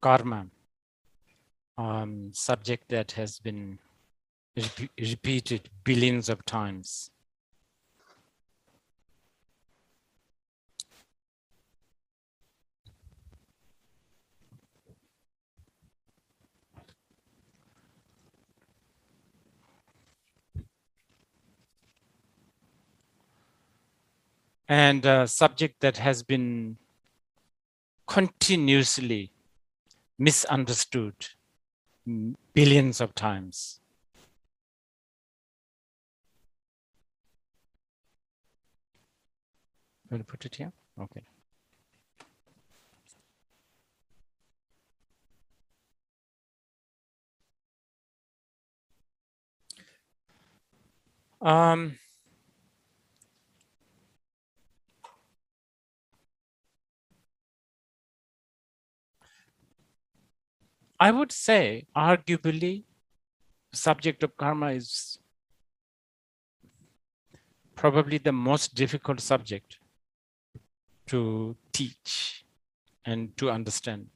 karma, subject that has been repeated billions of times. And a subject that has been continuously misunderstood billions of times. I'm going to put it here. Okay. I would say, arguably, the subject of karma is probably the most difficult subject to teach and to understand.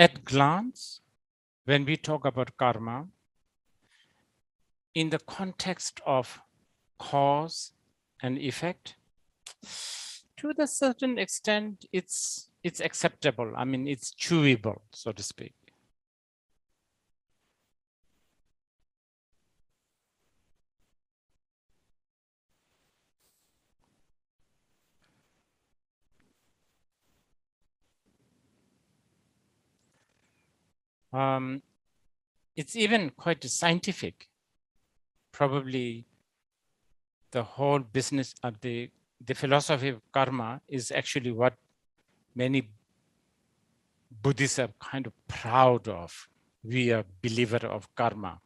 At glance, when we talk about karma, in the context of cause and effect, to a certain extent, it's acceptable. I mean, it's chewable, so to speak. It's even quite scientific. Probably the whole business of the philosophy of karma is actually what many Buddhists are kind of proud of. We are believers of karma.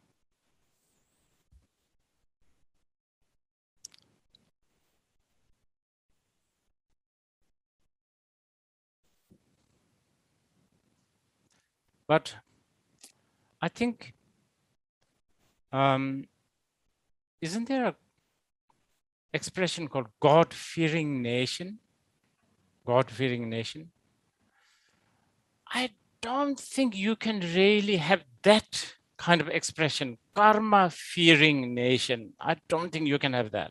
But I think, isn't there an expression called God-fearing nation? God-fearing nation. I don't think you can really have that kind of expression, karma-fearing nation. I don't think you can have that.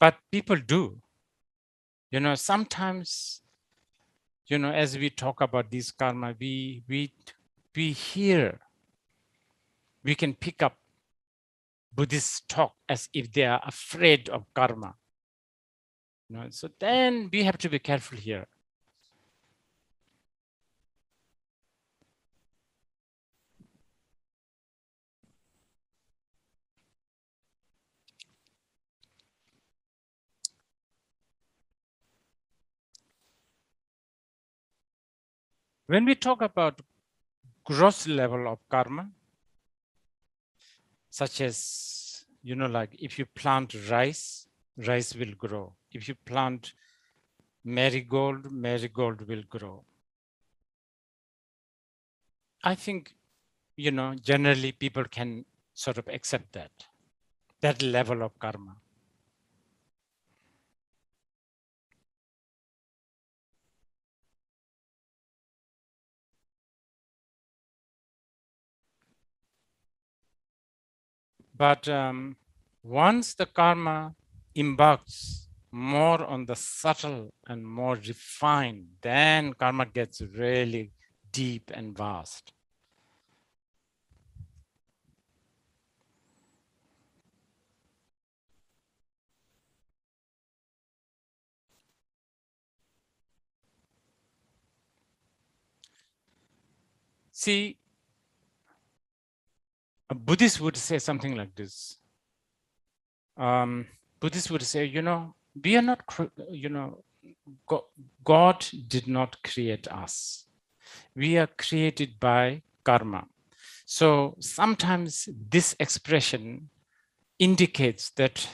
But people do, you know, sometimes, you know, as we talk about this karma, we hear, we can pick up Buddhists talk as if they are afraid of karma. You know, so then we have to be careful here. When we talk about gross level of karma, such as, you know, like if you plant rice, rice will grow. If you plant marigold, marigold will grow. I think, you know, generally people can sort of accept that level of karma. But once the karma embarks more on the subtle and more refined, then karma gets really deep and vast. See, a Buddhist would say something like this. Buddhists would say, you know, we are not, you know, God did not create us. We are created by karma. So sometimes this expression indicates that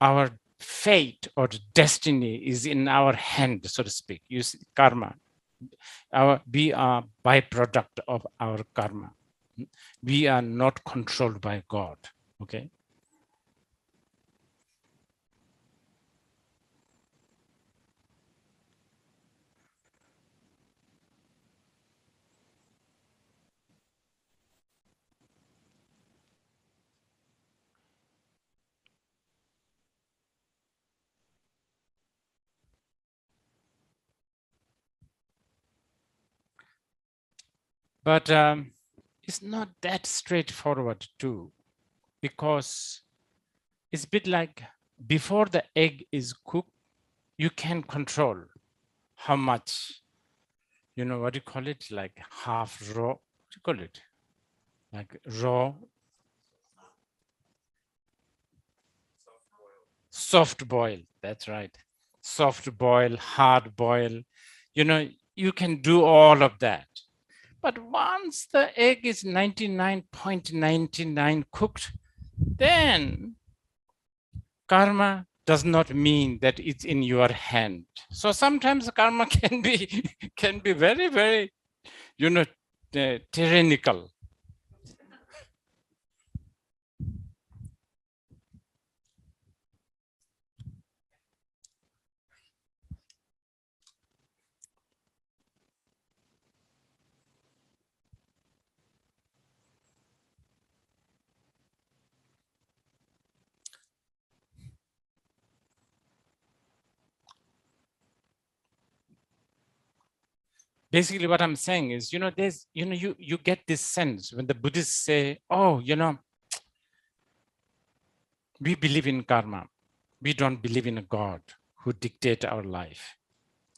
our fate or destiny is in our hand, so to speak. You see, karma. We are byproduct of our karma. We are not controlled by God. Okay. But it's not that straightforward too, because it's a bit like before the egg is cooked, you can control how much, you know, what do you call it? Like half raw, what do you call it? Like raw, soft boil, that's right. Soft boil, hard boil, you know, you can do all of that. But once the egg is 99.99% cooked, then karma does not mean that it's in your hand. So sometimes karma can be very, very, you know, tyrannical. Basically, what I'm saying is, you know, there's, you know, you get this sense when the Buddhists say, oh, you know, we believe in karma. We don't believe in a God who dictates our life.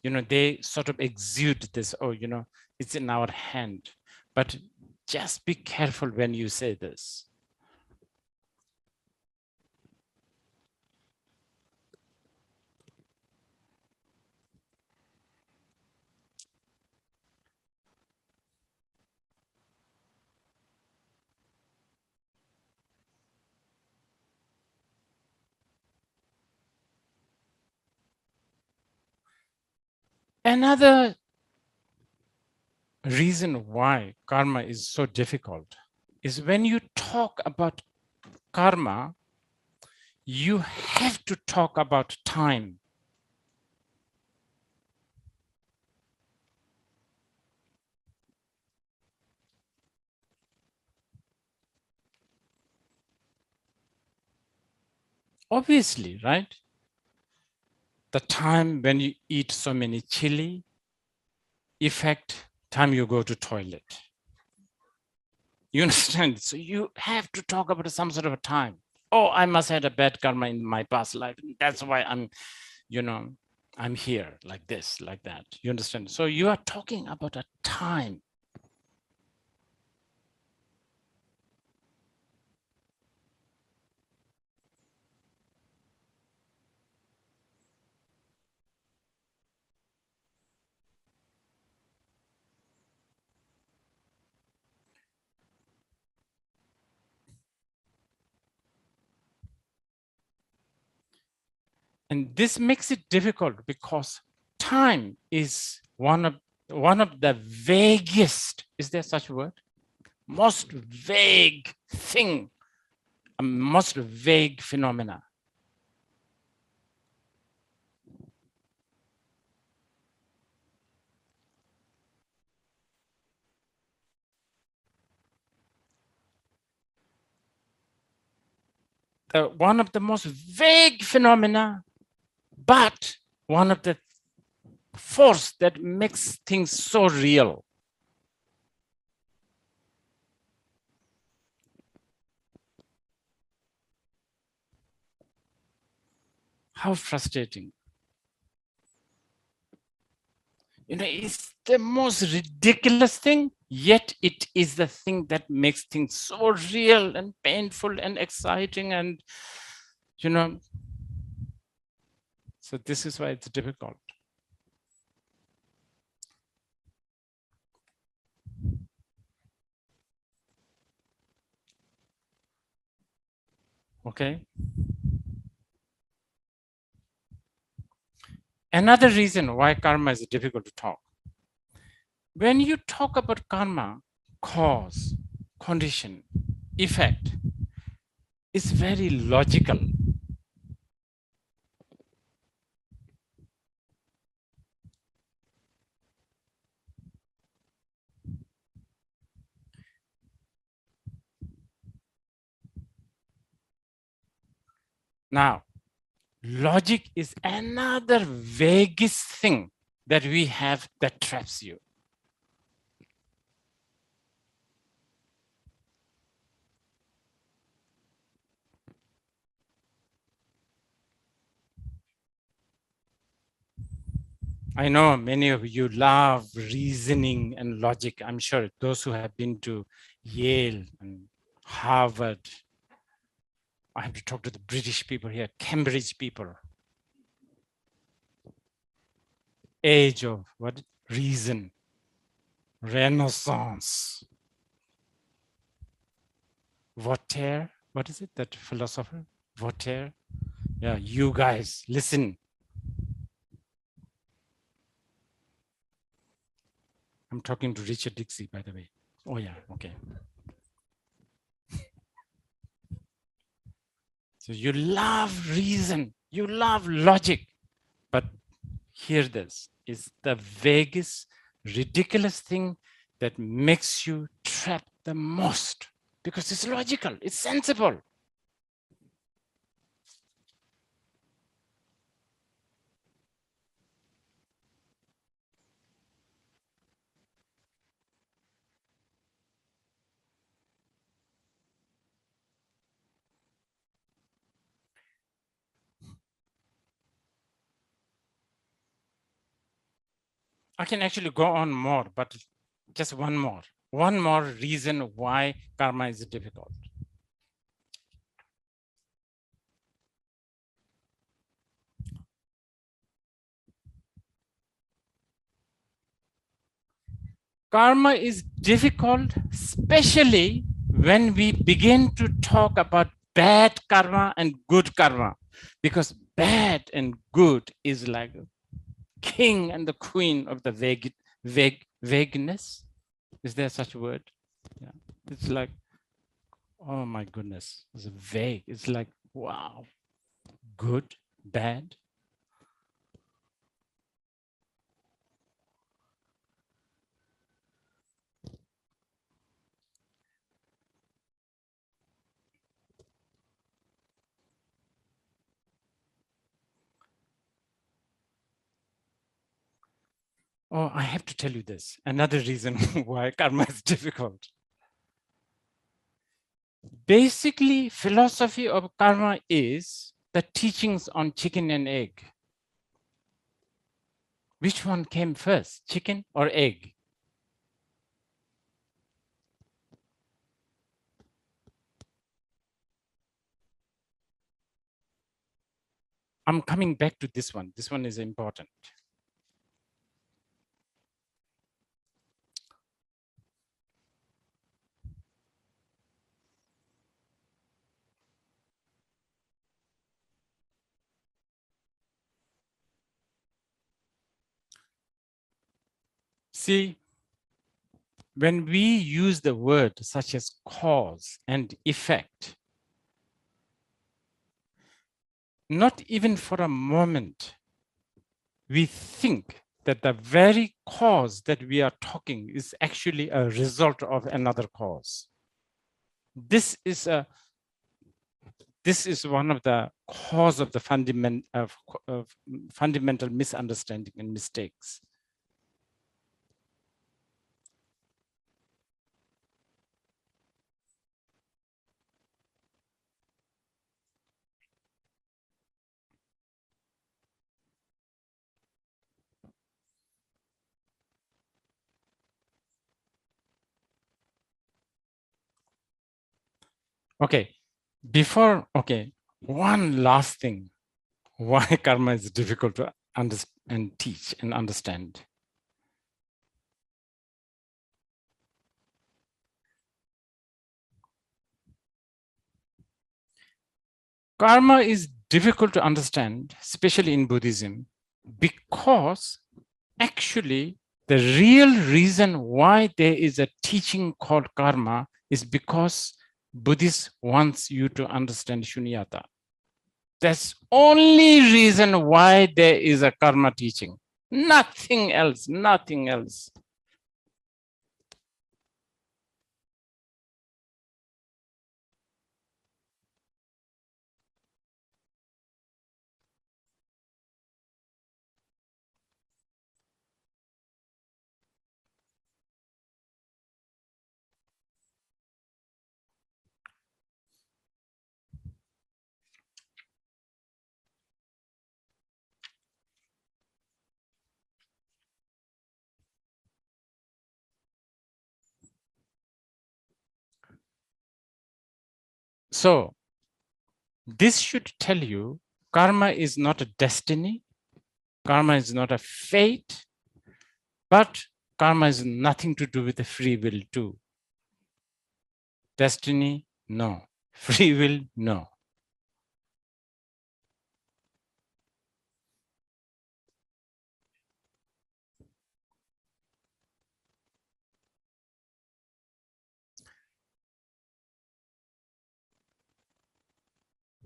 You know, they sort of exude this, oh, you know, it's in our hand. But just be careful when you say this. Another reason why karma is so difficult is when you talk about karma, you have to talk about time. Obviously, right? The time when you eat so many chili, effect, time you go to toilet. You understand? So you have to talk about some sort of a time. Oh, I must have had a bad karma in my past life. That's why I'm, you know, I'm here like this, like that. You understand? So you are talking about a time. And this makes it difficult because time is one of the vaguest, is there such a word? Most vague thing, most vague phenomena. One of the most vague phenomena, but one of the forces that makes things so real. How frustrating. You know, it's the most ridiculous thing, Yet it is the thing that makes things so real and painful and exciting and, you know. So this is why it's difficult. Okay. Another reason why karma is difficult to talk. When you talk about karma, cause, condition, effect, it's very logical. Now, logic is another vaguest thing that we have that traps you. I know many of you love reasoning and logic. I'm sure those who have been to Yale and Harvard, I have to talk to the British people here, Cambridge people. Age of what? Reason. Renaissance. Voltaire. What is it? That philosopher? Voltaire. Yeah, you guys, listen. I'm talking to Richard Dixie, by the way. Oh, yeah, okay. So you love reason, you love logic, but hear this, it's the vaguest, ridiculous thing that makes you trapped the most because it's logical, it's sensible. I can actually go on more, but just one more reason why karma is difficult. Karma is difficult, especially when we begin to talk about bad karma and good karma, because bad and good is like king and the queen of the vagueness. Is there such a word? Yeah. It's like, oh my goodness, it's vague. It's like, wow, good, bad. Oh, I have to tell you this. Another reason why karma is difficult. Basically, philosophy of karma is the teachings on chicken and egg. Which one came first, chicken or egg? I'm coming back to this one. This one is important. See, when we use the word such as cause and effect, not even for a moment, we think that the very cause that we are talking is actually a result of another cause. This is one of the cause of the fundamental misunderstanding and mistakes. Okay, before, okay, one last thing, why karma is difficult to understand and teach and understand. Karma is difficult to understand, especially in Buddhism, because actually the real reason why there is a teaching called karma is because Buddhist wants you to understand śūnyatā. That's only reason why there is a karma teaching. Nothing else, nothing else. So this should tell you karma is not a destiny, karma is not a fate, but karma is nothing to do with the free will too. Destiny, no. Free will, no.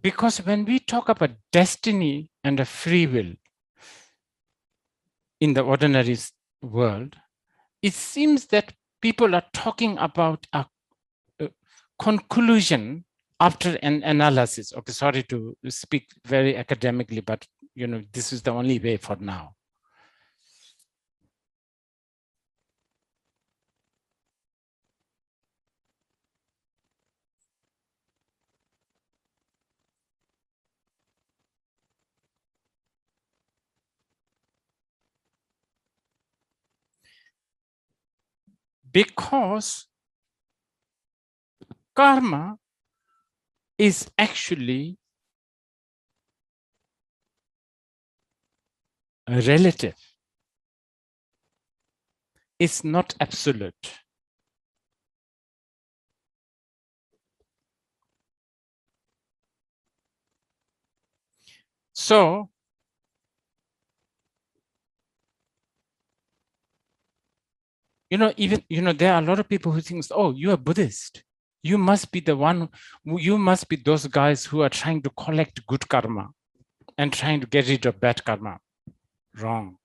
Because when we talk about destiny and a free will in the ordinary world, it seems that people are talking about a conclusion after an analysis. Okay, sorry to speak very academically, but you know, this is the only way for now. Because karma is actually relative. It's not absolute. So, you know, even, you know, there are a lot of people who think, oh, you are Buddhist. You must be the one, you must be those guys who are trying to collect good karma and trying to get rid of bad karma. Wrong.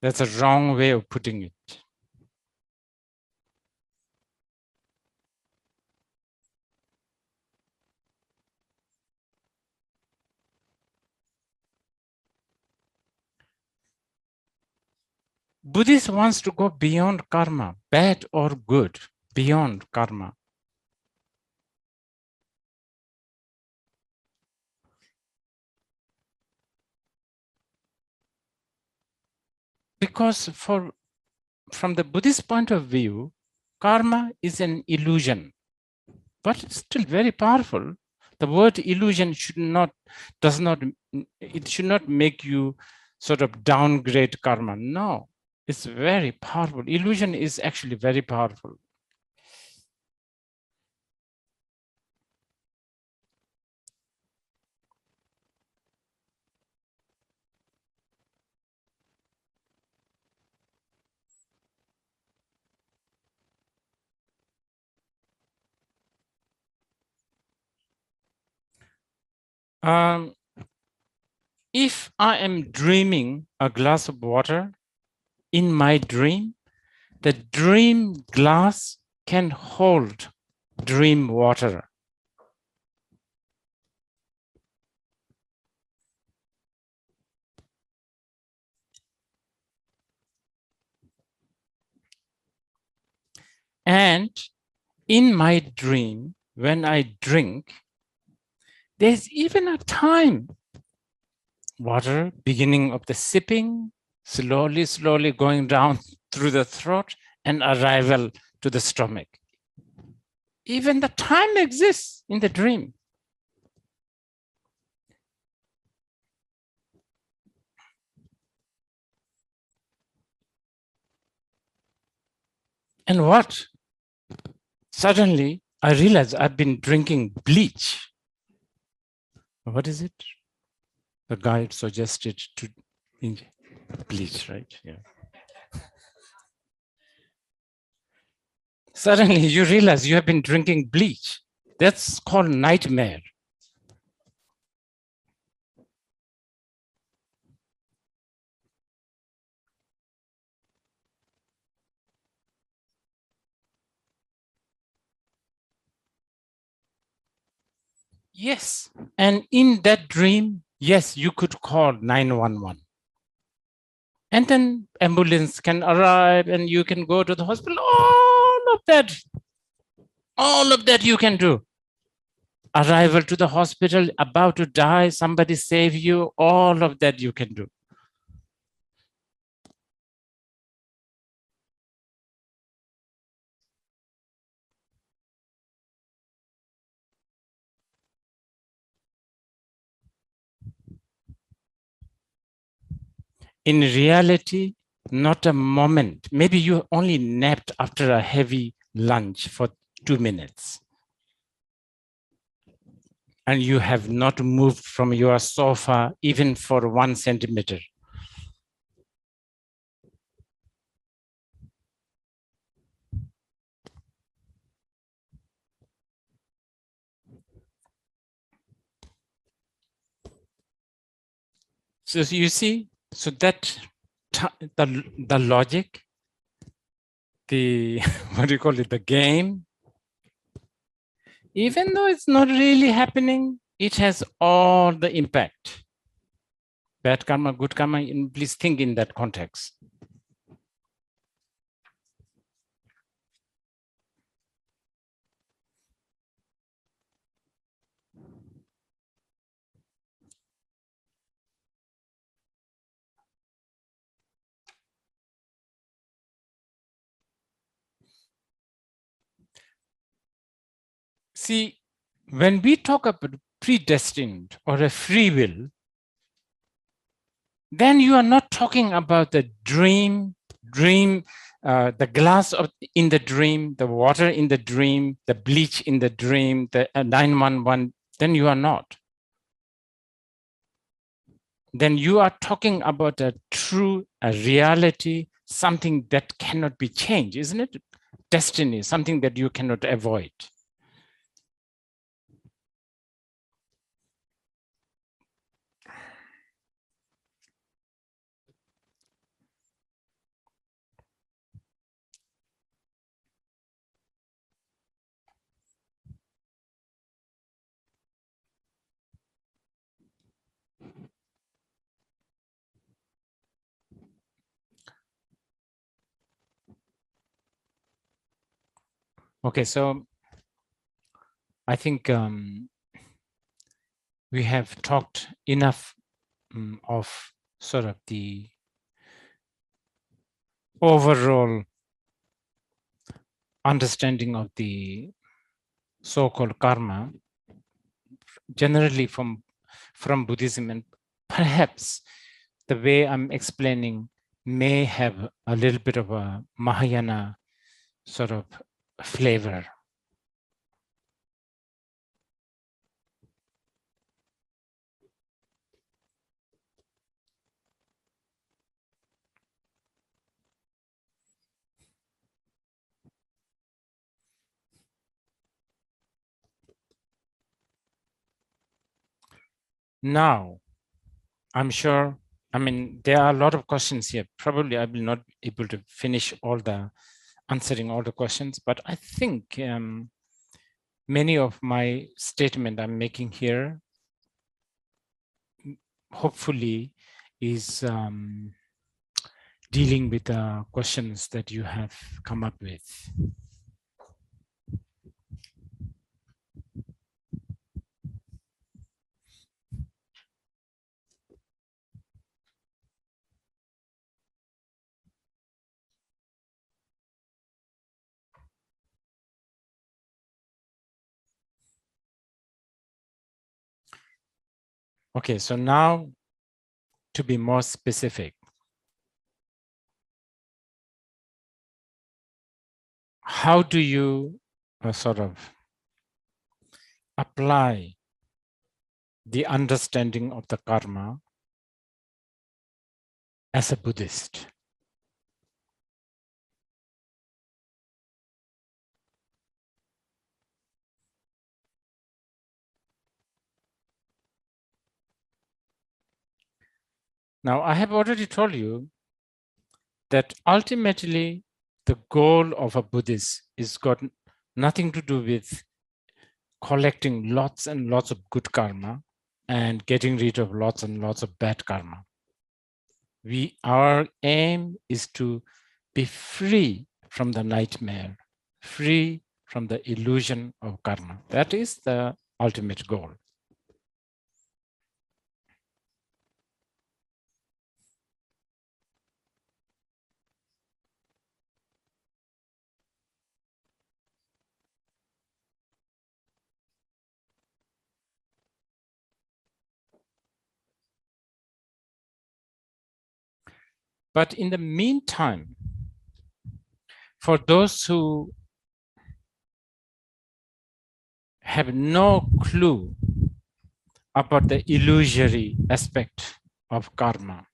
That's a wrong way of putting it. Buddhist wants to go beyond karma, bad or good, beyond karma. Because from the Buddhist point of view, karma is an illusion, but it's still very powerful. The word illusion should not make you sort of downgrade karma. No. It's very powerful. Illusion is actually very powerful. If I am dreaming a glass of water, in my dream, the dream glass can hold dream water. And in my dream, when I drink, there's even a time, water, beginning of the sipping, slowly, slowly going down through the throat and arrival to the stomach. Even the time exists in the dream. And what? Suddenly, I realized I've been drinking bleach. What is it? The guide suggested to bleach, right? Yeah. Suddenly, you realize you have been drinking bleach. That's called nightmare. Yes, and in that dream, yes, you could call 911. And then ambulance can arrive and you can go to the hospital. All of that you can do. Arrival to the hospital, about to die, somebody save you, all of that you can do. In reality, not a moment. Maybe you only napped after a heavy lunch for 2 minutes. And you have not moved from your sofa even for 1 centimeter. So you see, so that the logic, the the game, even though it's not really happening, it has all the impact. Bad karma, good karma, and please think in that context. See, when we talk about predestined or a free will, then you are not talking about the the glass in the dream, the water in the dream, the bleach in the dream, the 911, then you are not. Then you are talking about a true, a reality, something that cannot be changed, isn't it? Destiny, something that you cannot avoid. Okay, so I think we have talked enough of sort of the overall understanding of the so-called karma, generally from Buddhism, and perhaps the way I'm explaining may have a little bit of a Mahayana sort of flavor. Now, I'm sure, I mean, there are a lot of questions here. Probably I will not be able to finish answering all the questions, but I think many of my statement I'm making here hopefully is dealing with the questions that you have come up with. Okay, so now to be more specific, how do you sort of apply the understanding of the karma as a Buddhist? Now, I have already told you that ultimately the goal of a Buddhist is got nothing to do with collecting lots and lots of good karma and getting rid of lots and lots of bad karma. Our aim is to be free from the nightmare, free from the illusion of karma. That is the ultimate goal. But in the meantime, for those who have no clue about the illusory aspect of karma,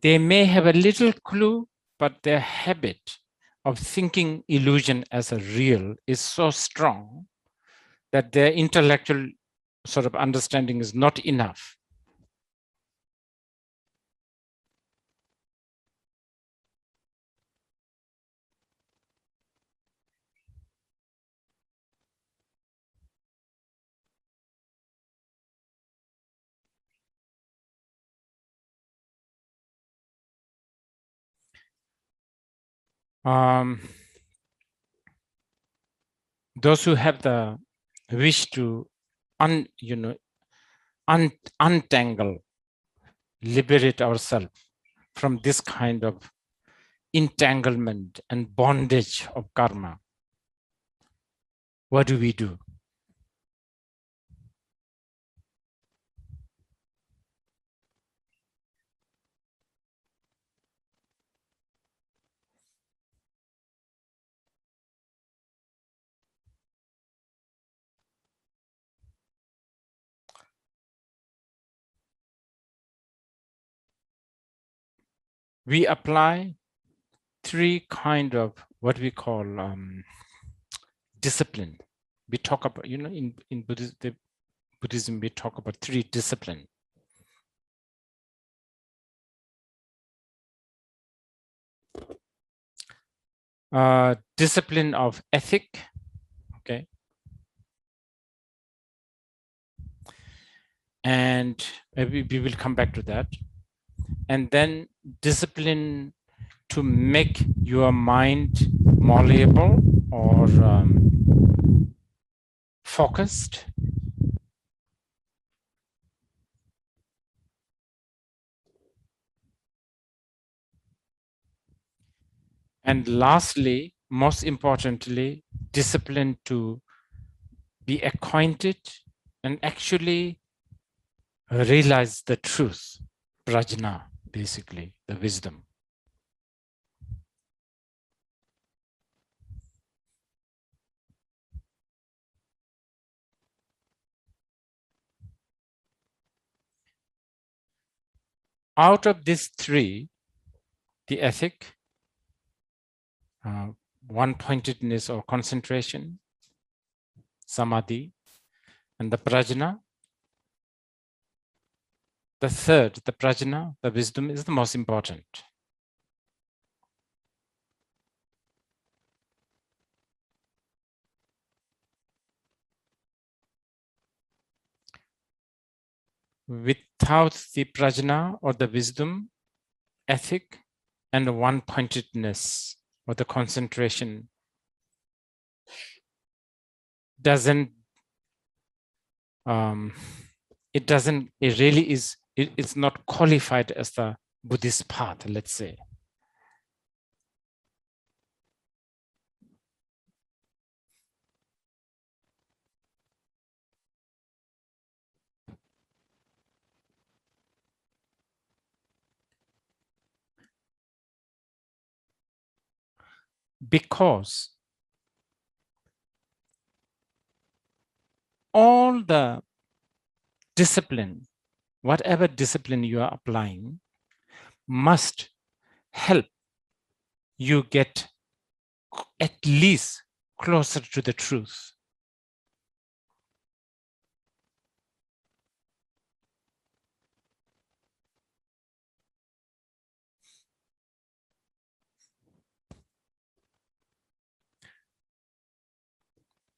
they may have a little clue, but their habit of thinking illusion as a real is so strong that their intellectual sort of understanding is not enough. Those who have the wish to untangle, liberate ourselves from this kind of entanglement and bondage of karma, what do? We apply three kind of what we call discipline. We talk about, you know, in Buddhism, we talk about three disciplines. Discipline of ethic, okay, and we will come back to that. And then discipline to make your mind malleable or focused. And lastly, most importantly, discipline to be acquainted and actually realize the truth. Prajna, basically, the wisdom. Out of these three, the ethic, one-pointedness or concentration, samadhi, and the prajna, the third, the prajna, the wisdom, is the most important. Without the prajna or the wisdom, ethic, and the one-pointedness or the concentration it's not qualified as the Buddhist path, let's say. because all the discipline, whatever discipline you are applying, must help you get at least closer to the truth.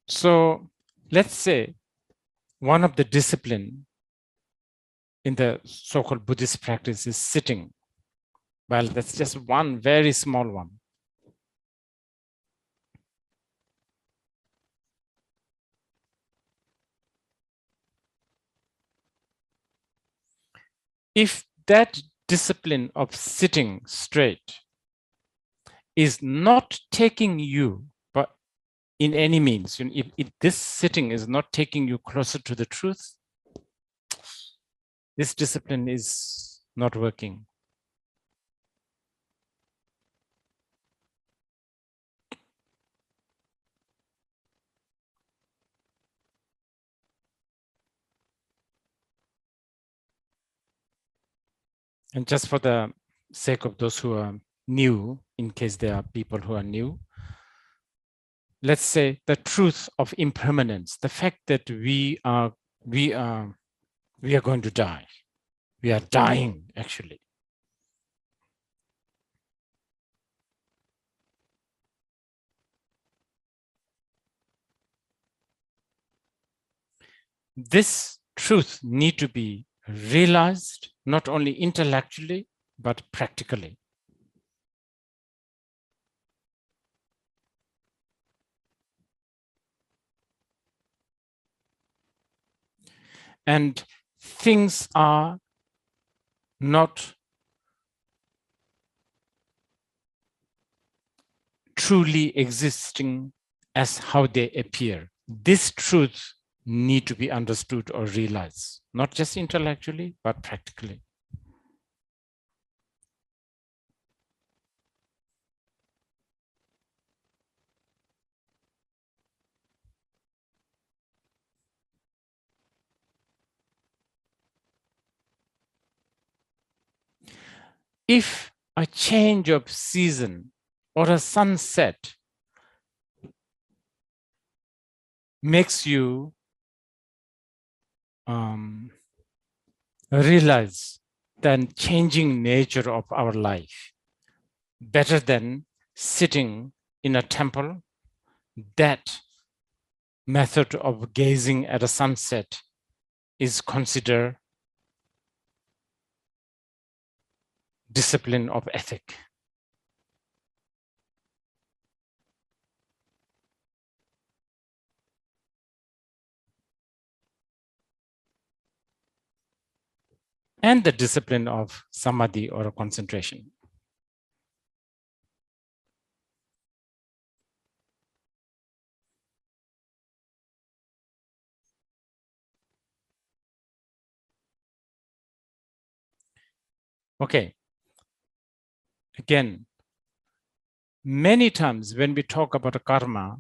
So let's say one of the discipline in the so-called Buddhist practice is sitting. Well, that's just one very small one. If that discipline of sitting straight is not taking you in any means, if this sitting is not taking you closer to the truth, this discipline is not working. And just for the sake of those who are new, in case there are people who are new, let's say the truth of impermanence, the fact that we are going to die. We are dying, actually. This truth needs to be realized, not only intellectually, but practically. And things are not truly existing as how they appear. This truth needs to be understood or realized, not just intellectually, but practically. If a change of season or a sunset makes you realize the changing nature of our life better than sitting in a temple, that method of gazing at a sunset is considered discipline of ethic. And the discipline of samadhi or concentration. Okay. Again, many times when we talk about karma,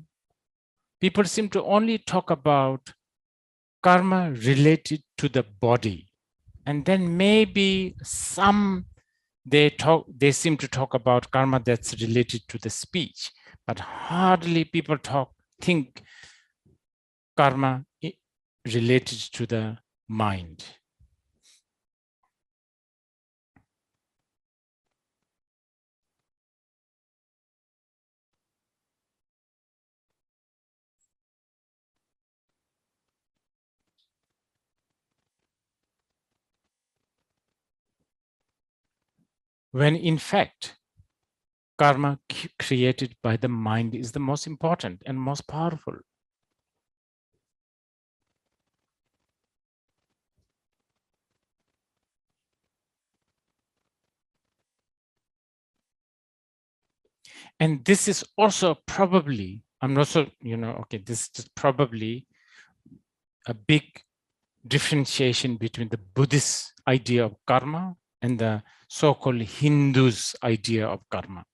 people seem to only talk about karma related to the body. And then maybe they seem to talk about karma that's related to the speech, but hardly people think karma related to the mind. When in fact, karma created by the mind is the most important and most powerful. And this is also probably, I'm not so, this is probably a big differentiation between the Buddhist idea of karma and the so-called Hindus' idea of karma.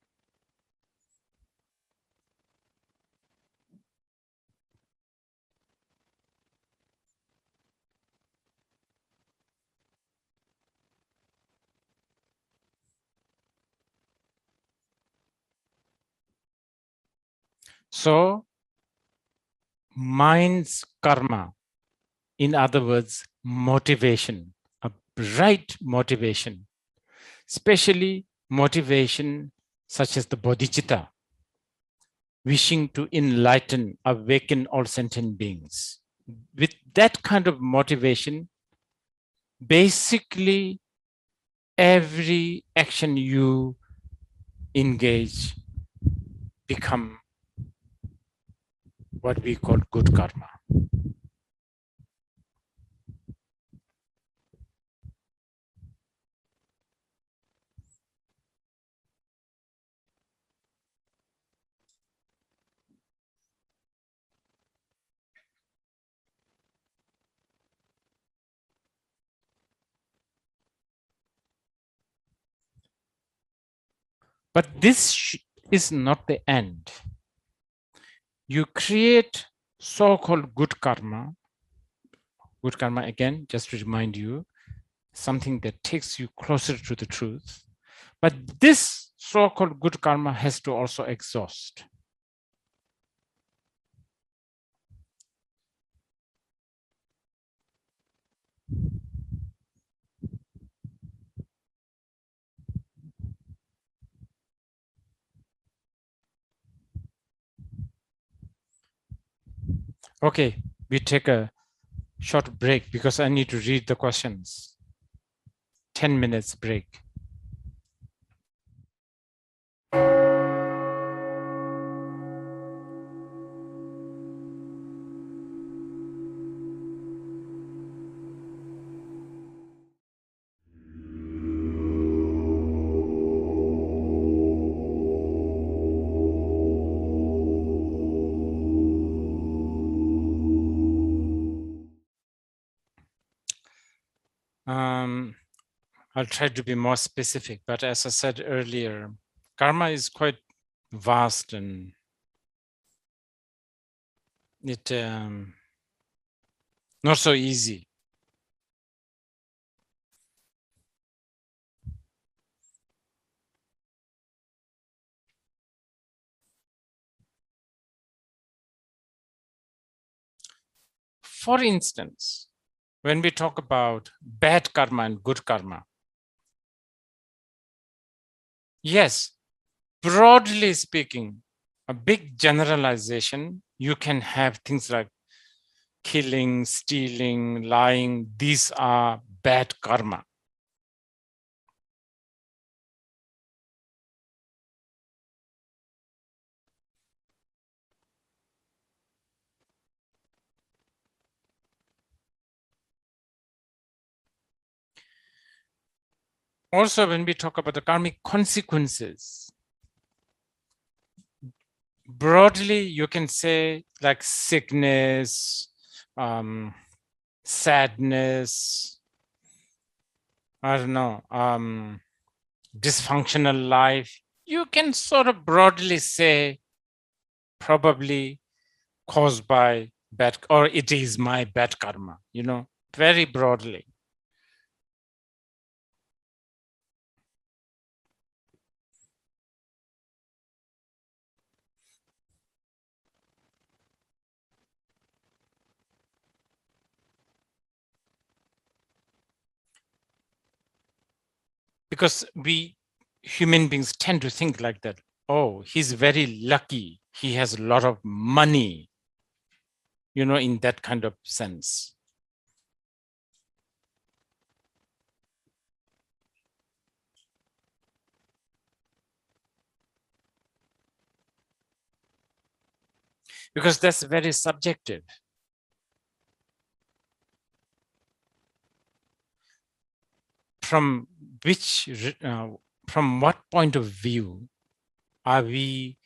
So mind's karma, in other words, motivation, a right motivation, especially motivation such as the bodhicitta, wishing to enlighten, awaken all sentient beings. With that kind of motivation, basically every action you engage become what we call good karma. But this is not the end. You create so-called good karma again, just to remind you, something that takes you closer to the truth. But this so-called good karma has to also exhaust. Okay, we take a short break because I need to read the questions. 10 minutes break. I'll try to be more specific, but as I said earlier, karma is quite vast and it's not so easy. For instance, when we talk about bad karma and good karma, yes, broadly speaking, a big generalization, you can have things like killing, stealing, lying. These are bad karma. Also, when we talk about the karmic consequences, broadly, you can say like sickness, sadness, I don't know, dysfunctional life. You can sort of broadly say probably caused by bad, or it is my bad karma, you know, very broadly. Because we human beings tend to think like that. Oh, he's very lucky. He has a lot of money, you know, in that kind of sense. Because that's very subjective. From what point of view are we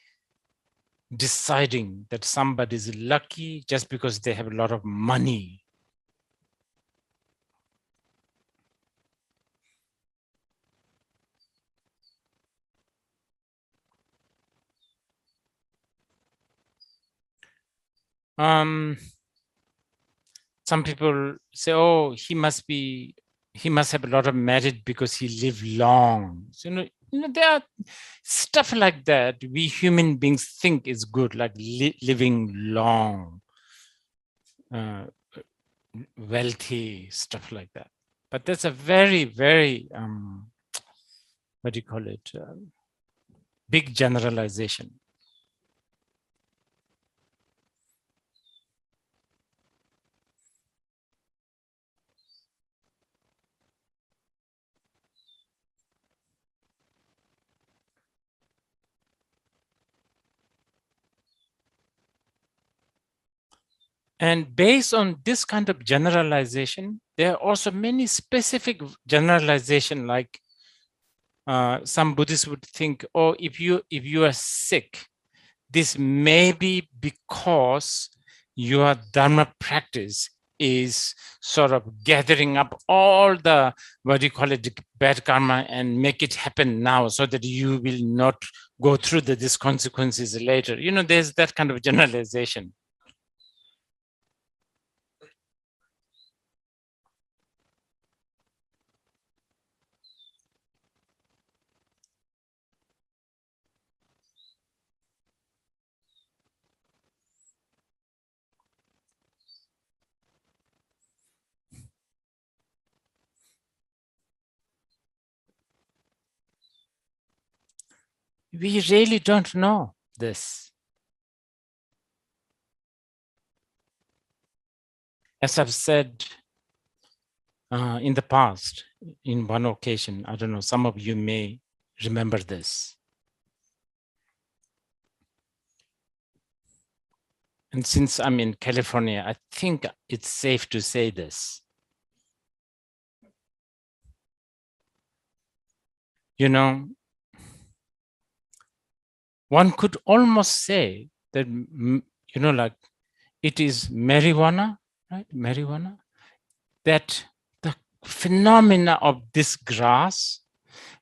deciding that somebody is lucky just because they have a lot of money? Some people say, oh, he must have a lot of merit because he lived long. So, you know, you know, there are stuff like that we human beings think is good, like living long, wealthy, stuff like that. But that's a very, very, what do you call it, big generalization. And based on this kind of generalization, there are also many specific generalizations, like some Buddhists would think, oh, if you are sick, this may be because your Dharma practice is sort of gathering up all the, what do you call it, bad karma, and make it happen now so that you will not go through these consequences later. You know, there's that kind of generalization. We really don't know this. As I've said in the past, in one occasion, I don't know, some of you may remember this. And since I'm in California, I think it's safe to say this. You know, one could almost say that, you know, like it is marijuana, right? Marijuana, that the phenomena of this grass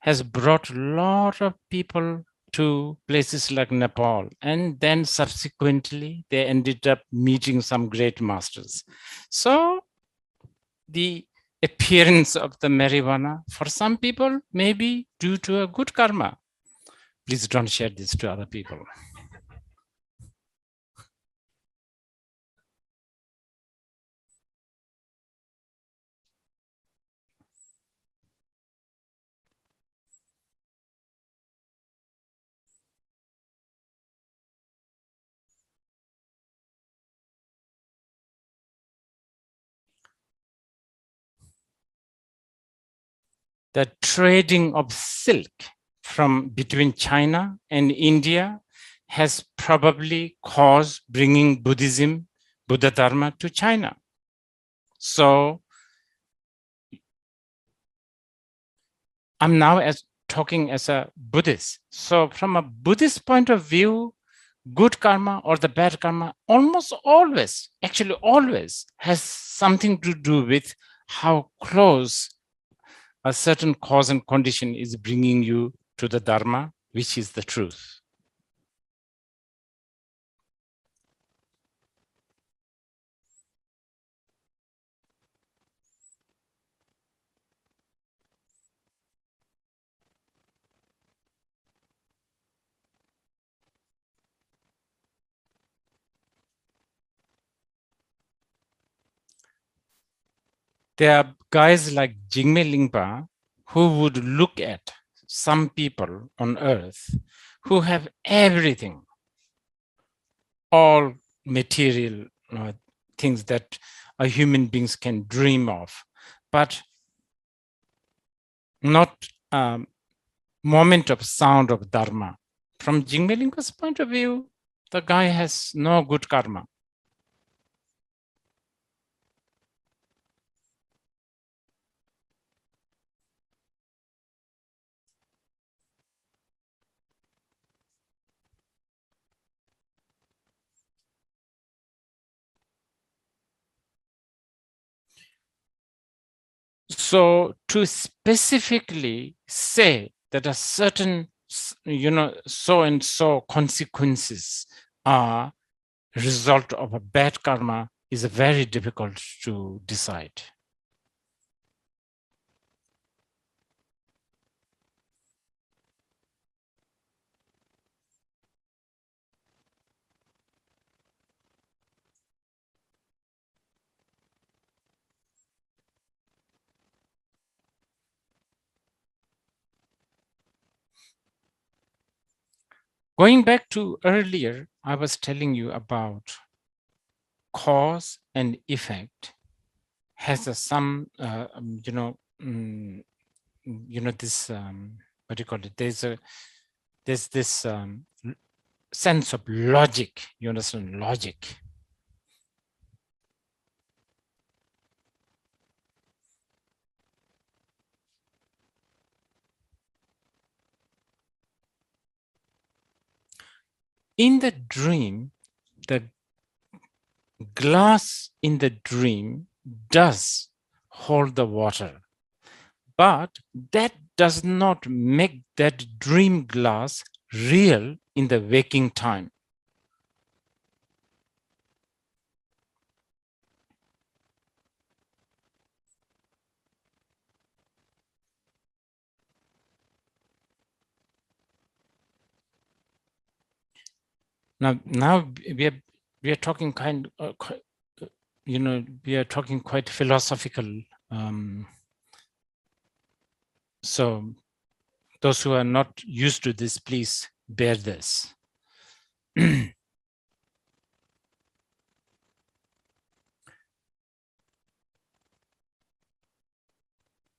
has brought a lot of people to places like Nepal. And then subsequently, they ended up meeting some great masters. So the appearance of the marijuana for some people may be due to a good karma. Please don't share this to other people. The trading of silk from between China and India has probably caused bringing Buddhism, Buddha Dharma to China. So I'm now talking as a Buddhist. So from a Buddhist point of view, good karma or the bad karma almost always, actually always, has something to do with how close a certain cause and condition is bringing you to the Dharma, which is the truth. There are guys like Jigme Lingpa who would look at some people on earth who have everything, all material things that a human beings can dream of, but not a moment of sound of Dharma. From Jigme Lingpa's point of view, the guy has no good karma. So to specifically say that a certain, you know, so and so consequences are result of a bad karma is very difficult to decide. Going back to earlier, I was telling you about cause and effect has a there's this sense of logic, you understand, logic. In the dream, the glass in the dream does hold the water, but that does not make that dream glass real in the waking time. Now we are talking quite philosophical. So those who are not used to this, please bear this.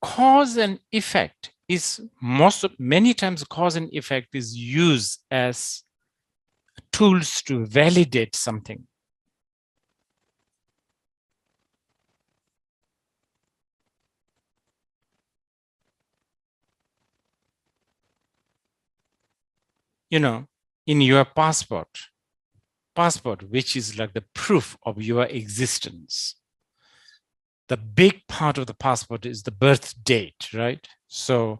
Cause and effect is many times cause and effect is used as tools to validate something. You know, in your passport, which is like the proof of your existence. The big part of the passport is the birth date, right? So,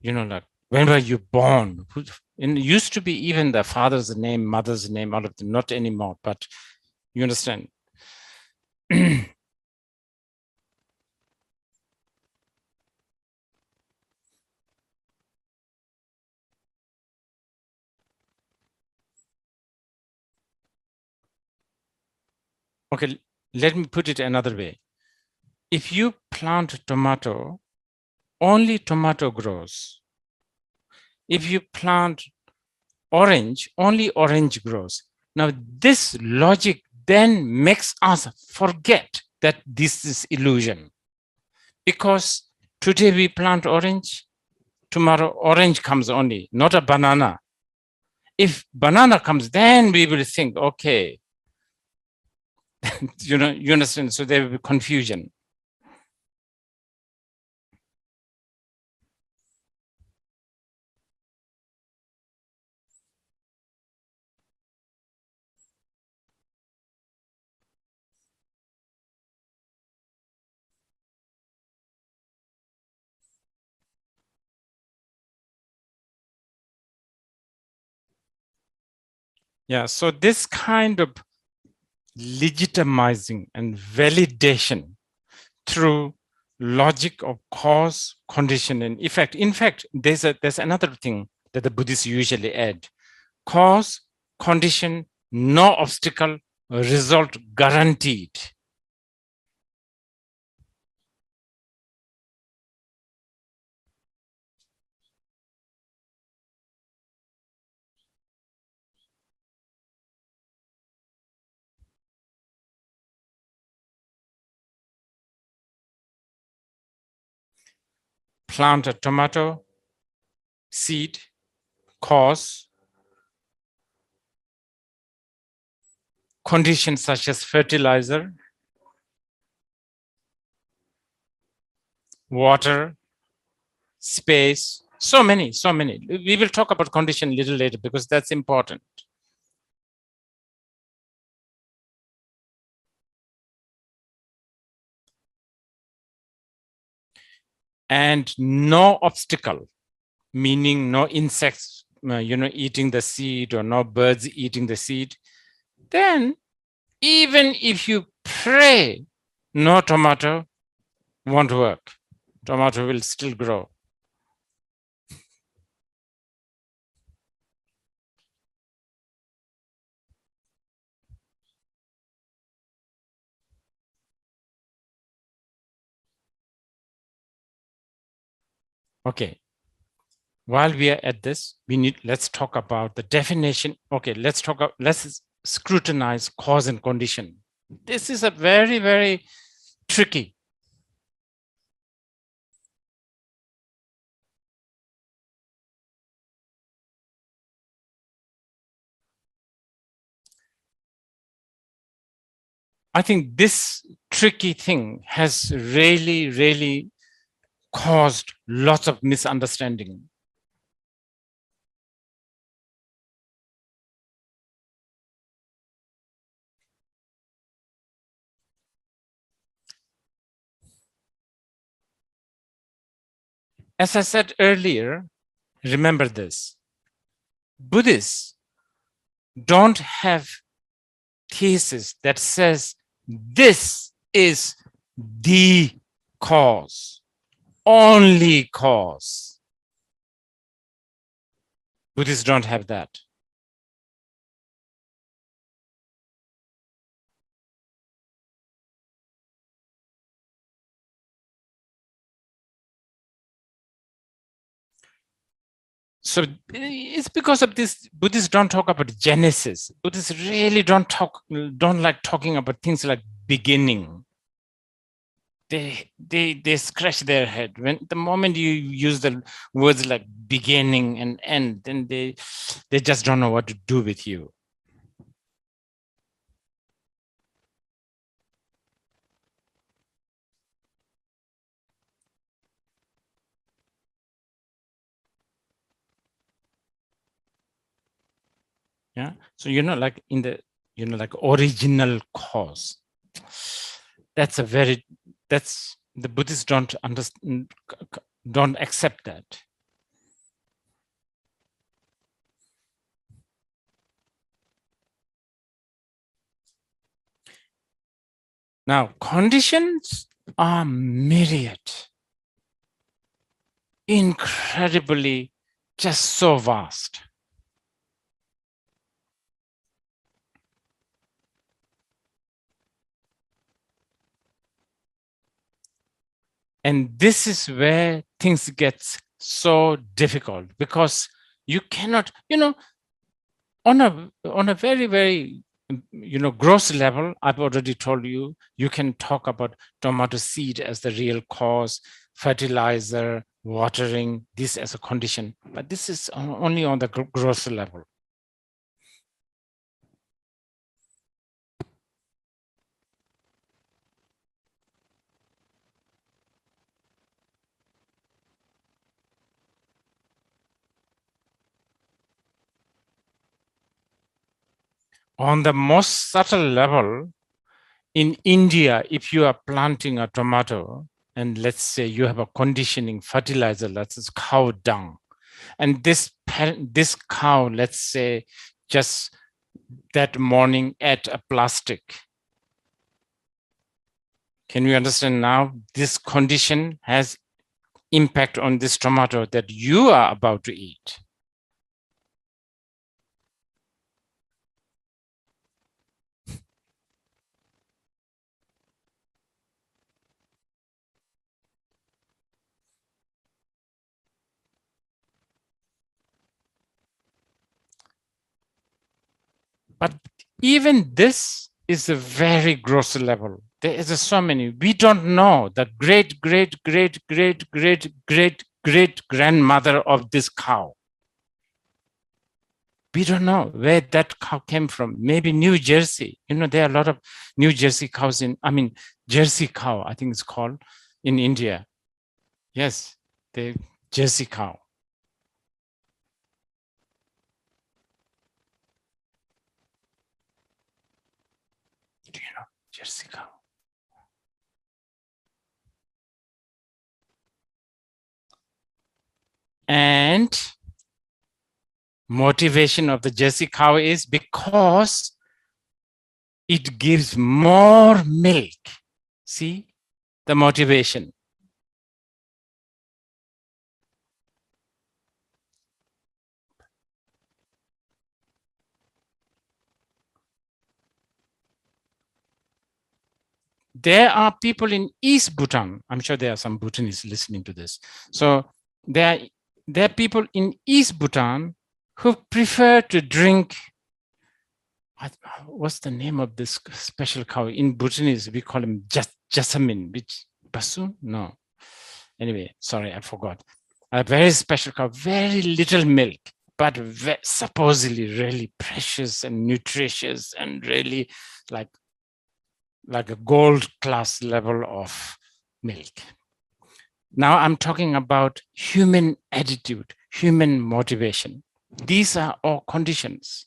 you know, like when were you born? And it used to be even the father's name, mother's name, all of them, not anymore, but you understand. Okay, let me put it another way. If you plant tomato, only tomato grows. If you plant orange, only orange grows. Now, this logic then makes us forget that this is illusion. Because today we plant orange, tomorrow orange comes only, not a banana. If banana comes, then we will think, okay, you know, you understand, so there will be confusion. Yeah, so this kind of legitimizing and validation through logic of cause, condition, and effect. In fact, there's another thing that the Buddhists usually add: cause, condition, no obstacle, result guaranteed. Plant a tomato seed, cause, conditions such as fertilizer, water, space, so many. We will talk about condition a little later because that's important. And no obstacle, meaning no insects, you know, eating the seed, or no birds eating the seed. Then, even if you pray, no tomato won't work. Tomato will still grow. Okay, while we are at this, we need, let's talk about the definition. Okay, let's scrutinize cause and condition. This is a very, very tricky. I think this tricky thing has really, really caused lots of misunderstanding. As I said earlier, remember this, Buddhists don't have thesis that says this is the cause, only cause. Buddhists don't have that. So it's because of this, Buddhists don't talk about Genesis. Buddhists really don't like talking about things like beginning. They scratch their head. When the moment you use the words like beginning and end, then they just don't know what to do with you. Yeah. So, you know, like in the, you know, like original cause, that's a very, that's the Buddhists don't understand, don't accept that. Now, conditions are myriad, incredibly, just so vast. And this is where things get so difficult, because you cannot, you know, on a very, very, you know, gross level, I've already told you, you can talk about tomato seed as the real cause, fertilizer, watering, this as a condition, but this is only on the gross level. On the most subtle level, in India, if you are planting a tomato, and let's say you have a conditioning fertilizer, let's say cow dung, and this cow, let's say, just that morning ate a plastic. Can you understand now? This condition has impact on this tomato that you are about to eat. But even this is a very gross level. There is so many. We don't know the great, great, great, great, great, great, great grandmother of this cow. We don't know where that cow came from. Maybe New Jersey. You know, there are a lot of New Jersey cows in, I mean, Jersey cow, I think it's called, in India. Yes, the Jersey cow. Jersey cow. And motivation of the Jersey cow is because it gives more milk. See the motivation. There are people in East Bhutan, I'm sure there are some Bhutanese listening to this. So there are there are people in East Bhutan who prefer to drink, what's the name of this special cow? In Bhutanese, we call him jasmine, which, basun? No. Anyway, sorry, I forgot. A very special cow, very little milk, but supposedly really precious and nutritious and really like a gold class level of milk. Now I'm talking about human attitude, human motivation. These are all conditions.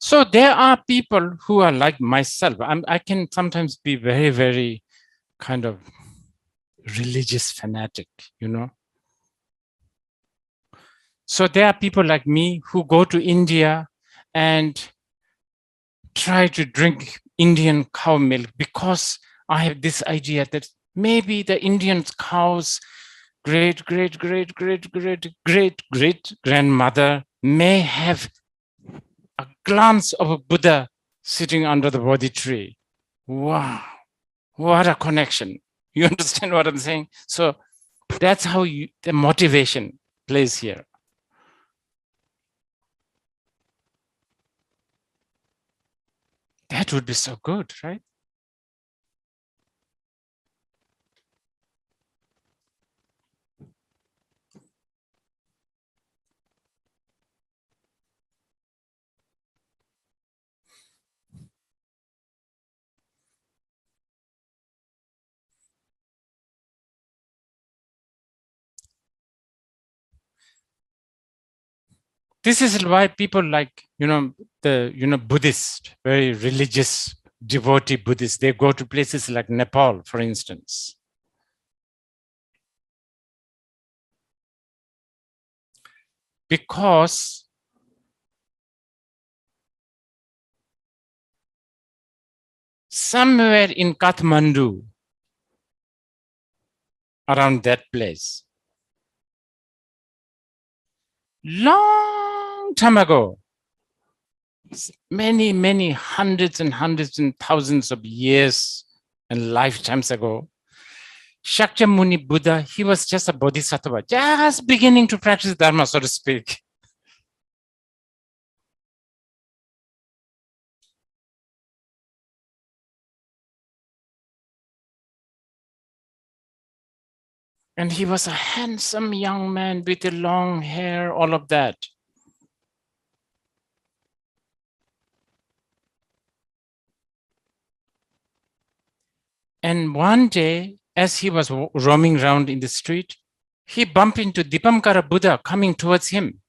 So there are people who are like myself. I can sometimes be very, very kind of religious fanatic, you know. So there are people like me who go to India and try to drink Indian cow milk because I have this idea that maybe the Indian cow's great-great-great-great-great-great-grandmother may have a glance of a Buddha sitting under the Bodhi tree. Wow, what a connection. You understand what I'm saying? So that's how the motivation plays here. That would be so good, right? This is why people like, you know, Buddhists, very religious, devotee Buddhists, they go to places like Nepal, for instance. Because somewhere in Kathmandu, around that place, long time ago, many, many hundreds and hundreds and thousands of years and lifetimes ago, Shakyamuni Buddha, he was just a bodhisattva, just beginning to practice Dharma, so to speak. And he was a handsome young man with a long hair, all of that. And one day, as he was roaming around in the street, he bumped into Dipamkara Buddha coming towards him.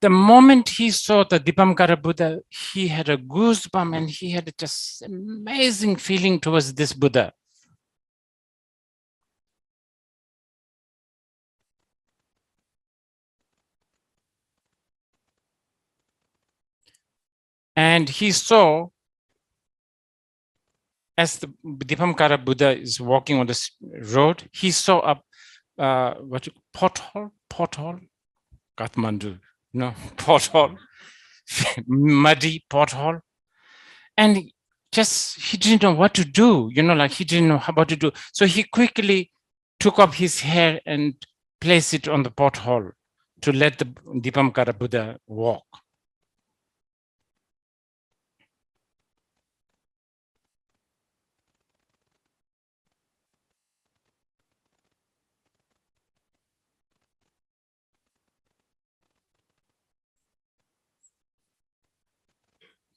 The moment he saw the Dipamkara Buddha, he had a goosebump and he had just amazing feeling towards this Buddha. And he saw, as the Dipamkara Buddha is walking on the road, he saw a pothole, Kathmandu. No, pothole, muddy pothole. And just, he didn't know what to do, you know, like he didn't know what to do. So he quickly took up his hair and placed it on the pothole to let the Dipamkara Buddha walk.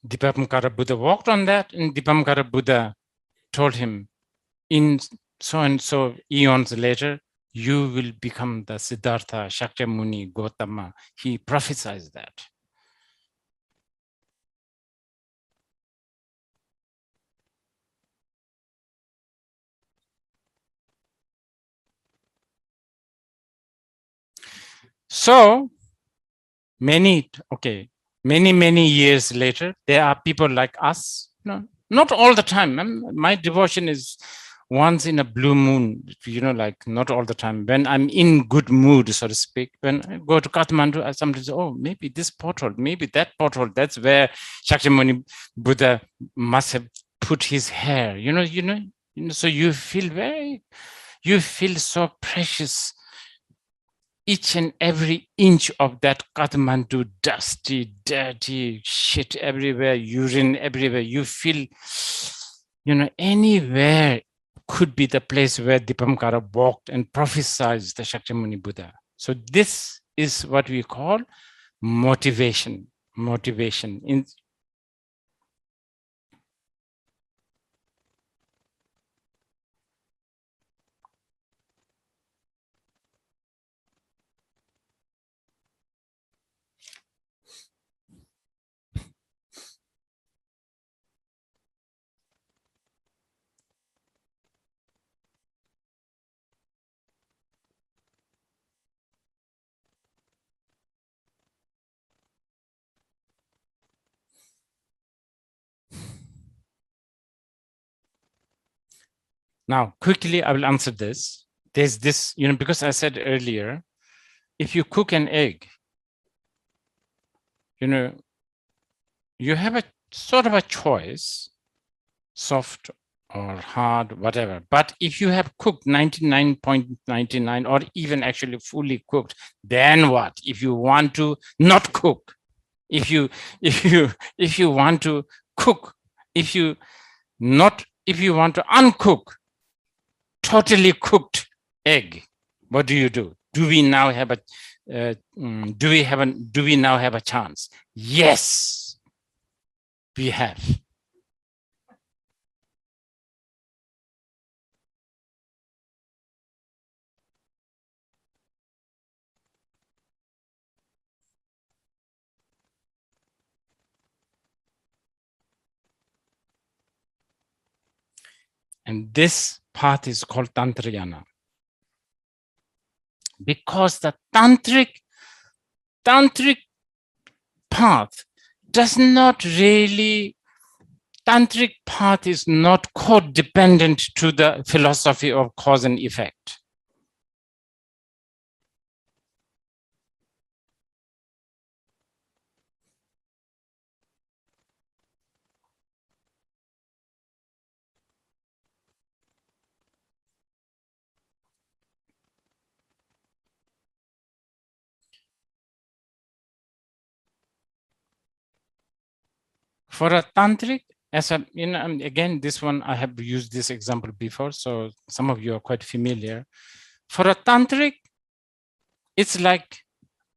Dipamkara Buddha walked on that, and Dipamkara Buddha told him, in so and so eons later, you will become the Siddhartha Shakyamuni Gautama. He prophesied that. So many years later, there are people like us. No, not all the time. My devotion is once in a blue moon, you know, like not all the time. When I'm in good mood, so to speak, when I go to Kathmandu, I sometimes say, oh, maybe this portal, maybe that portal, that's where Shakyamuni Buddha must have put his hair, you know, so you feel you feel so precious. Each and every inch of that Kathmandu, dusty, dirty shit everywhere, urine everywhere. You feel, you know, anywhere could be the place where Dipamkara walked and prophesied the Shakyamuni Buddha. So this is what we call motivation. Motivation. Now, quickly, I will answer this. There's this, you know, because I said earlier, if you cook an egg, you know, you have a sort of a choice, soft or hard, whatever. But if you have cooked 99.99 or even actually fully cooked, then what? If you want to not cook, if you want to cook, if you want to uncook, totally cooked egg, what do you do? Do we now have a chance? Yes, we have. And this path is called tantrayana, because the tantric path does not really, tantric path is not codependent to the philosophy of cause and effect. For a tantric, again, this one, I have used this example before, so some of you are quite familiar. For a tantric, it's like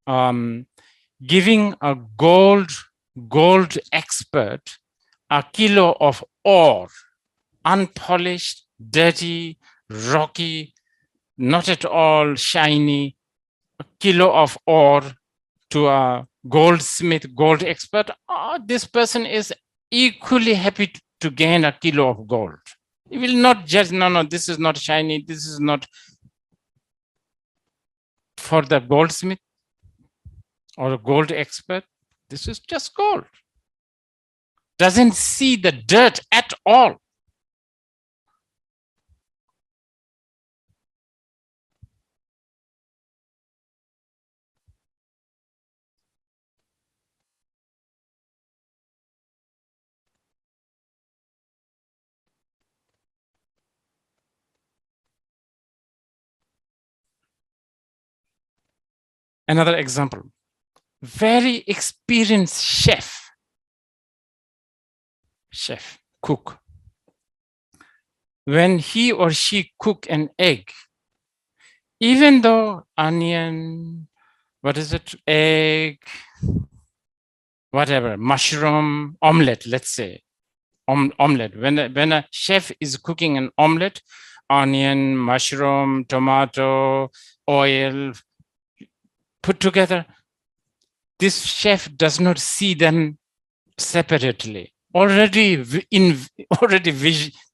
giving a gold expert a kilo of ore, unpolished, dirty, rocky, not at all shiny, a kilo of ore to a goldsmith, gold expert. Oh, this person is equally happy to gain a kilo of gold. He will not judge, no, this is not shiny, this is not. For the goldsmith or a gold expert, this is just gold. Doesn't see the dirt at all. Another example, very experienced cook. When he or she cook an egg, even though onion, egg, whatever, mushroom, omelette, let's say, omelette. When a chef is cooking an omelette, onion, mushroom, tomato, oil, put together, this chef does not see them separately. Already the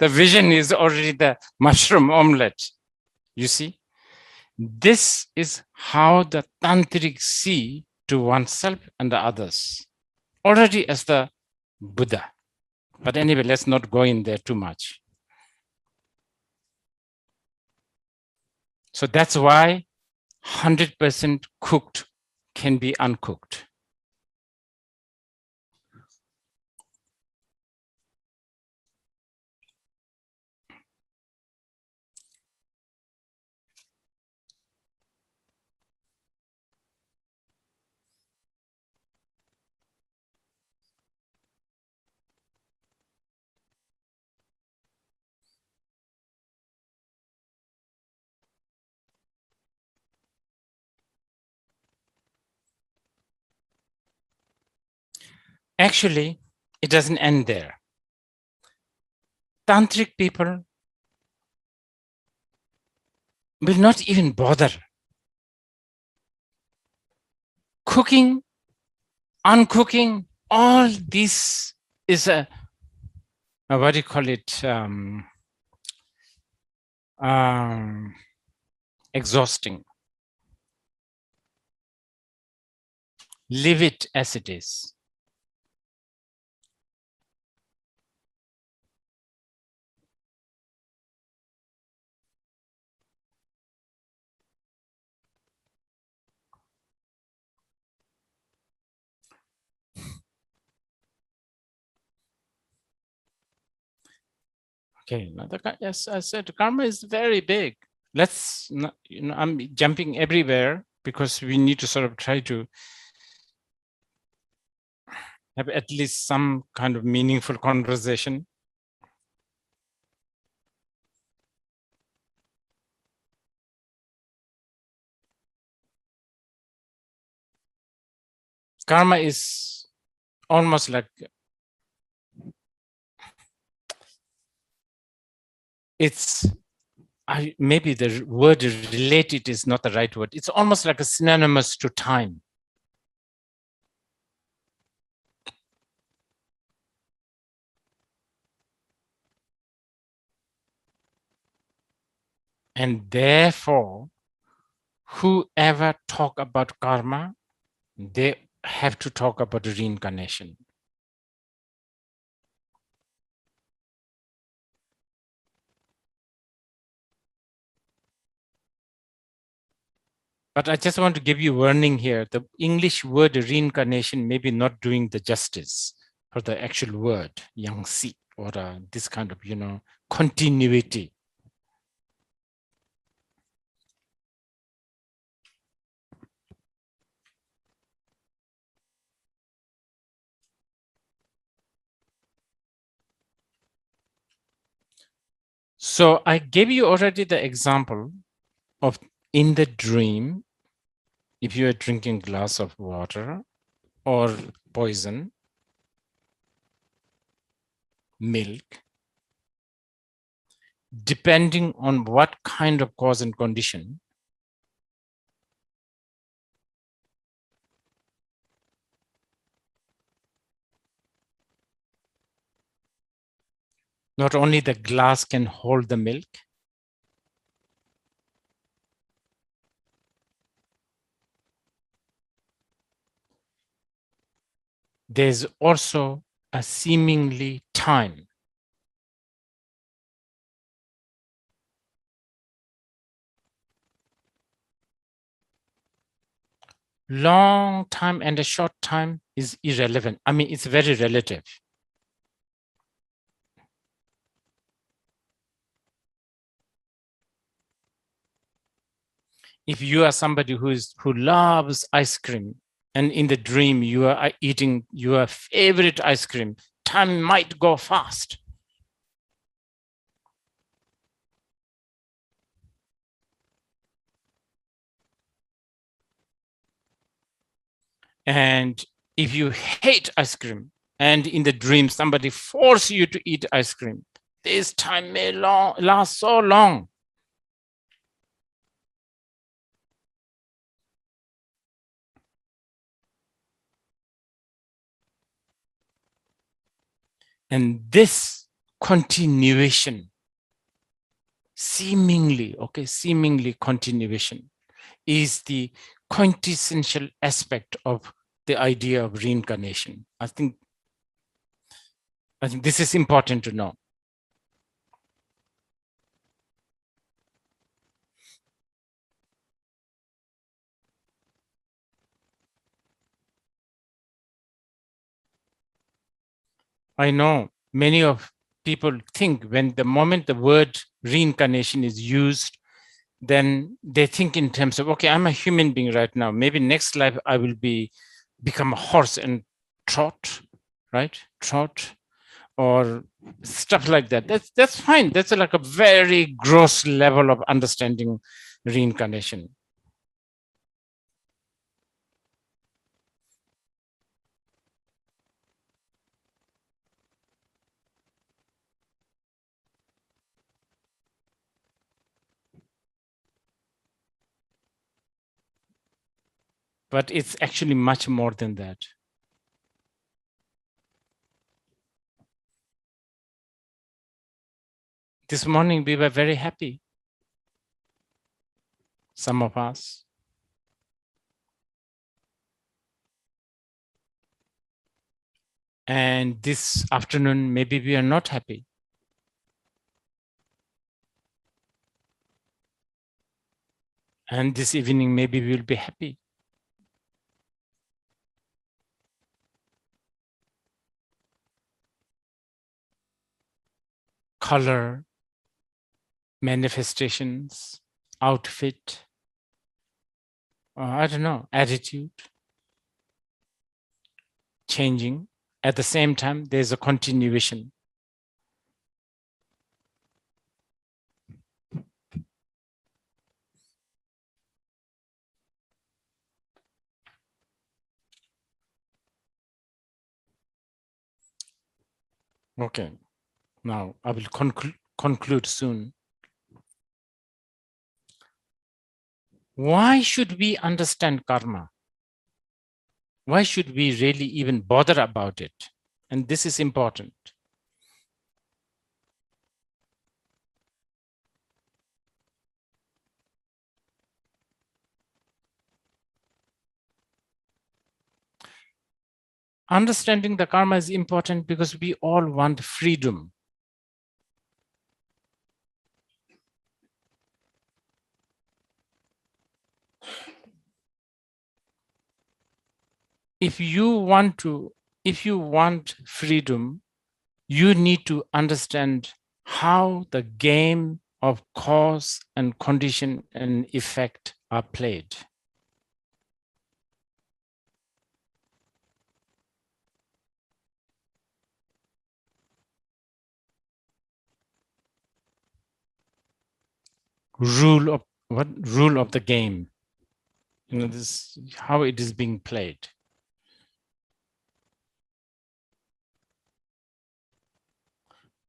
vision is already the mushroom omelette, you see? This is how the tantric see to oneself and the others, already as the Buddha. But anyway, let's not go in there too much. So that's why 100% cooked can be uncooked. Actually, it doesn't end there. Tantric people will not even bother. Cooking, uncooking, all this is a what do you call it, exhausting. Leave it as it is. Okay, another, yes, I said karma is very big. Let's not, you know, I'm jumping everywhere because we need to sort of try to have at least some kind of meaningful conversation. Karma is almost like it's, maybe the word related is not the right word. It's almost like a synonymous to time. And therefore, whoever talk about karma, they have to talk about reincarnation. But I just want to give you warning here. The English word reincarnation may be not doing the justice for the actual word, yang si, or this kind of, you know, continuity. So I gave you already the example of in the dream, if you are drinking a glass of water or poison, milk, depending on what kind of cause and condition, not only the glass can hold the milk, there's also a seemingly time. Long time and a short time is irrelevant. I mean, it's very relative. If you are somebody who loves ice cream, and in the dream, you are eating your favorite ice cream, time might go fast. And if you hate ice cream, and in the dream, somebody forces you to eat ice cream, this time may last so long. And this continuation seemingly, okay, seemingly continuation is the quintessential aspect of the idea of reincarnation. I think this is important to know. I know many of people think when the moment the word reincarnation is used, then they think in terms of, okay, I'm a human being right now. Maybe next life I will become a horse and trot, right? Trot or stuff like that. That's fine. That's like a very gross level of understanding reincarnation. But it's actually much more than that. This morning we were very happy, some of us. And this afternoon, maybe we are not happy. And this evening, maybe we will be happy. Color, manifestations, outfit, I don't know, attitude, changing. At the same time, there's a continuation. Okay. Now, I will conclude soon. Why should we understand karma? Why should we really even bother about it? And this is important. Understanding the karma is important because we all want freedom. If you want freedom, you need to understand how the game of cause and condition and effect are played. Rule of the game, you know, this how it is being played.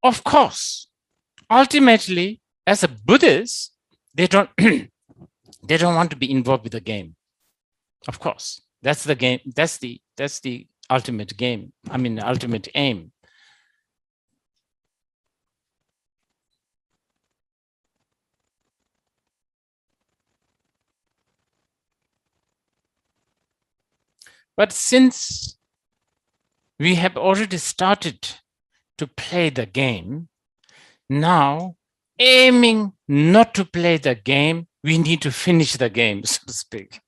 Of course, ultimately, as a Buddhist, they don't want to be involved with the game. Of course, that's the game. That's the ultimate game. I mean, the ultimate aim. But since we have already started to play the game, now aiming not to play the game, we need to finish the game, so to speak.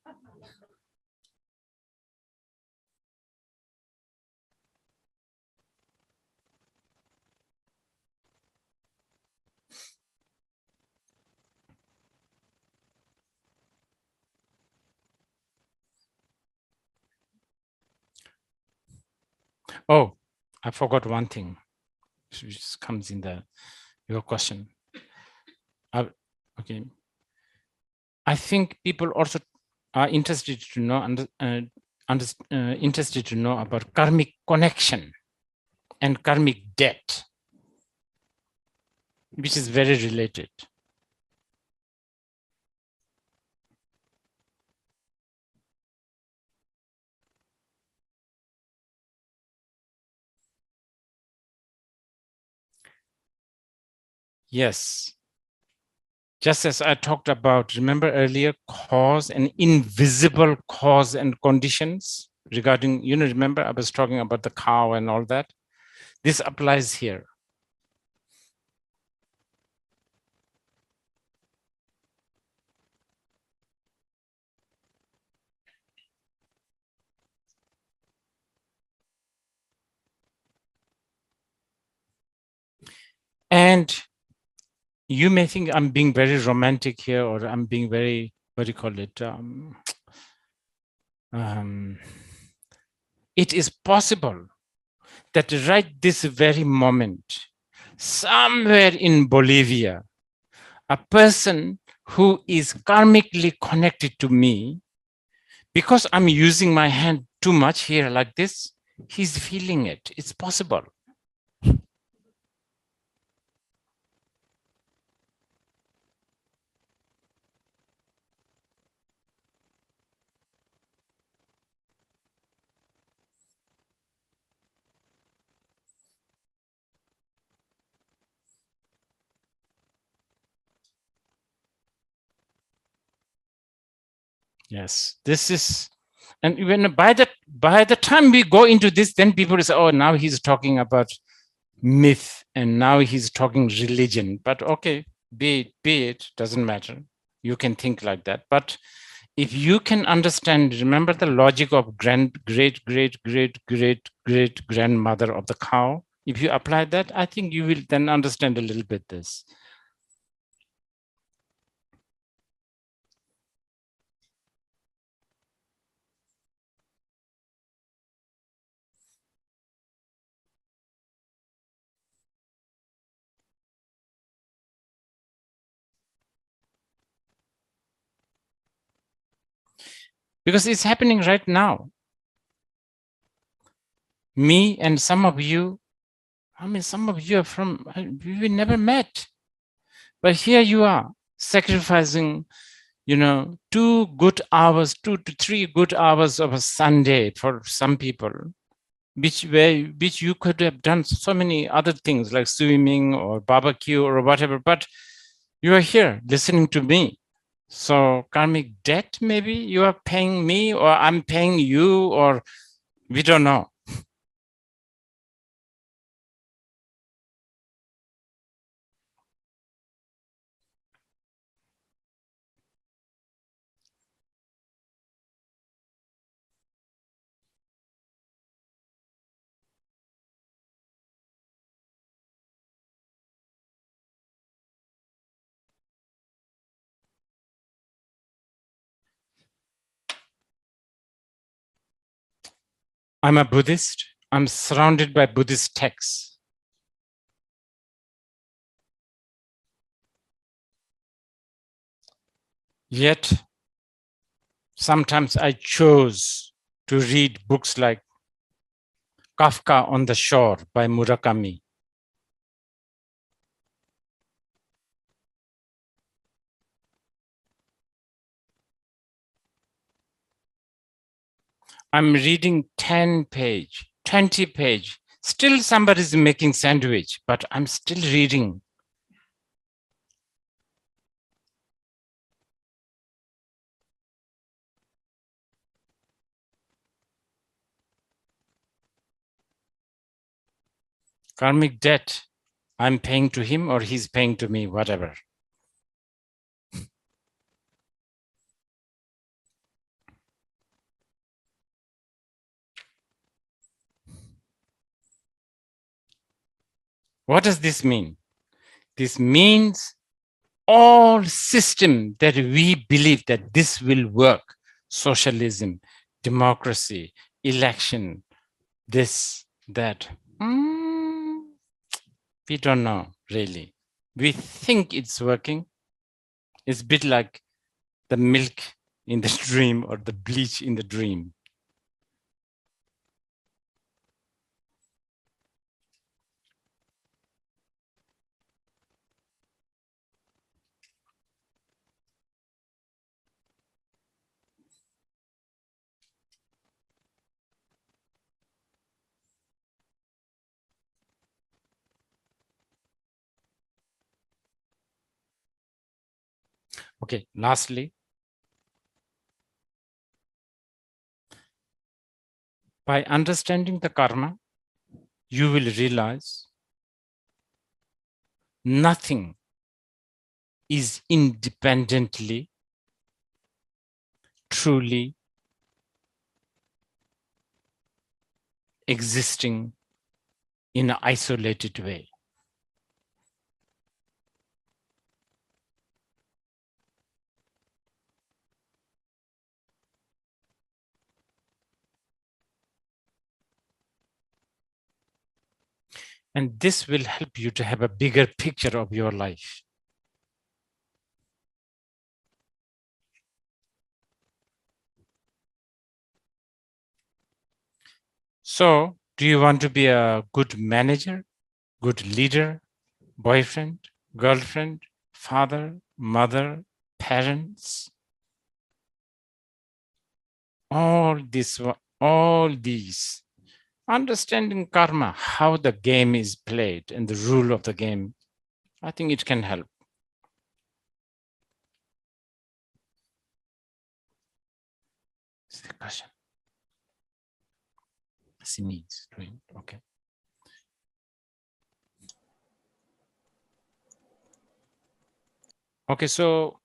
Oh, I forgot one thing, which comes in your question. Okay, I think people also are interested to know about karmic connection and karmic debt, which is very related. Yes, Just as I talked about, remember earlier, cause and invisible cause and conditions regarding, you know, remember I was talking about the cow and all that. This applies here. And you may think I'm being very romantic here, or I'm being very, what do you call it? It is possible that right this very moment, somewhere in Bolivia, a person who is karmically connected to me, because I'm using my hand too much here like this, he's feeling it. It's possible. Yes, this is, and even by the time we go into this, then people say, oh, now he's talking about myth and now he's talking religion. But okay, be it, doesn't matter. You can think like that. But if you can understand, remember the logic of great grandmother of the cow. If you apply that, I think you will then understand a little bit this. Because it's happening right now. Me and some of you, I mean, some of you are from, we never met. But here you are, sacrificing, you know, 2 to 3 good hours of a Sunday for some people, which you could have done so many other things like swimming or barbecue or whatever, but you are here listening to me. So karmic debt, maybe you are paying me or I'm paying you, or we don't know. I'm a Buddhist. I'm surrounded by Buddhist texts. Yet, sometimes I chose to read books like Kafka on the Shore by Murakami. I'm reading 10-page, 20-page. Still somebody's making sandwich, but I'm still reading. Karmic debt, I'm paying to him or he's paying to me, whatever. What does this mean? This means all system that we believe that this will work, socialism, democracy, election, this, that, we don't know really. We think it's working. It's a bit like the milk in the dream or the bleach in the dream. Okay, lastly, by understanding the karma, you will realize nothing is independently truly existing in an isolated way. And this will help you to have a bigger picture of your life. So, do you want to be a good manager, good leader, boyfriend, girlfriend, father, mother, parents? All these. Understanding karma, how the game is played and the rule of the game, I think it can help. Is there a question? She needs doing okay. Okay, so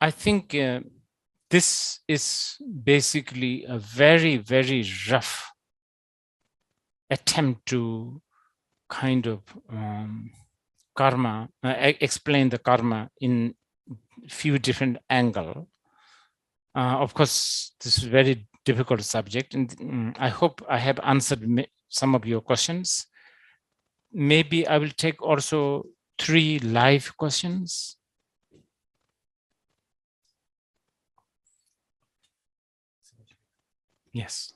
I think this is basically a very, very rough attempt to kind of karma, explain the karma in few different angles. Of course, this is very difficult subject, and I hope I have answered some of your questions. Maybe I will take also 3 live questions. Yes.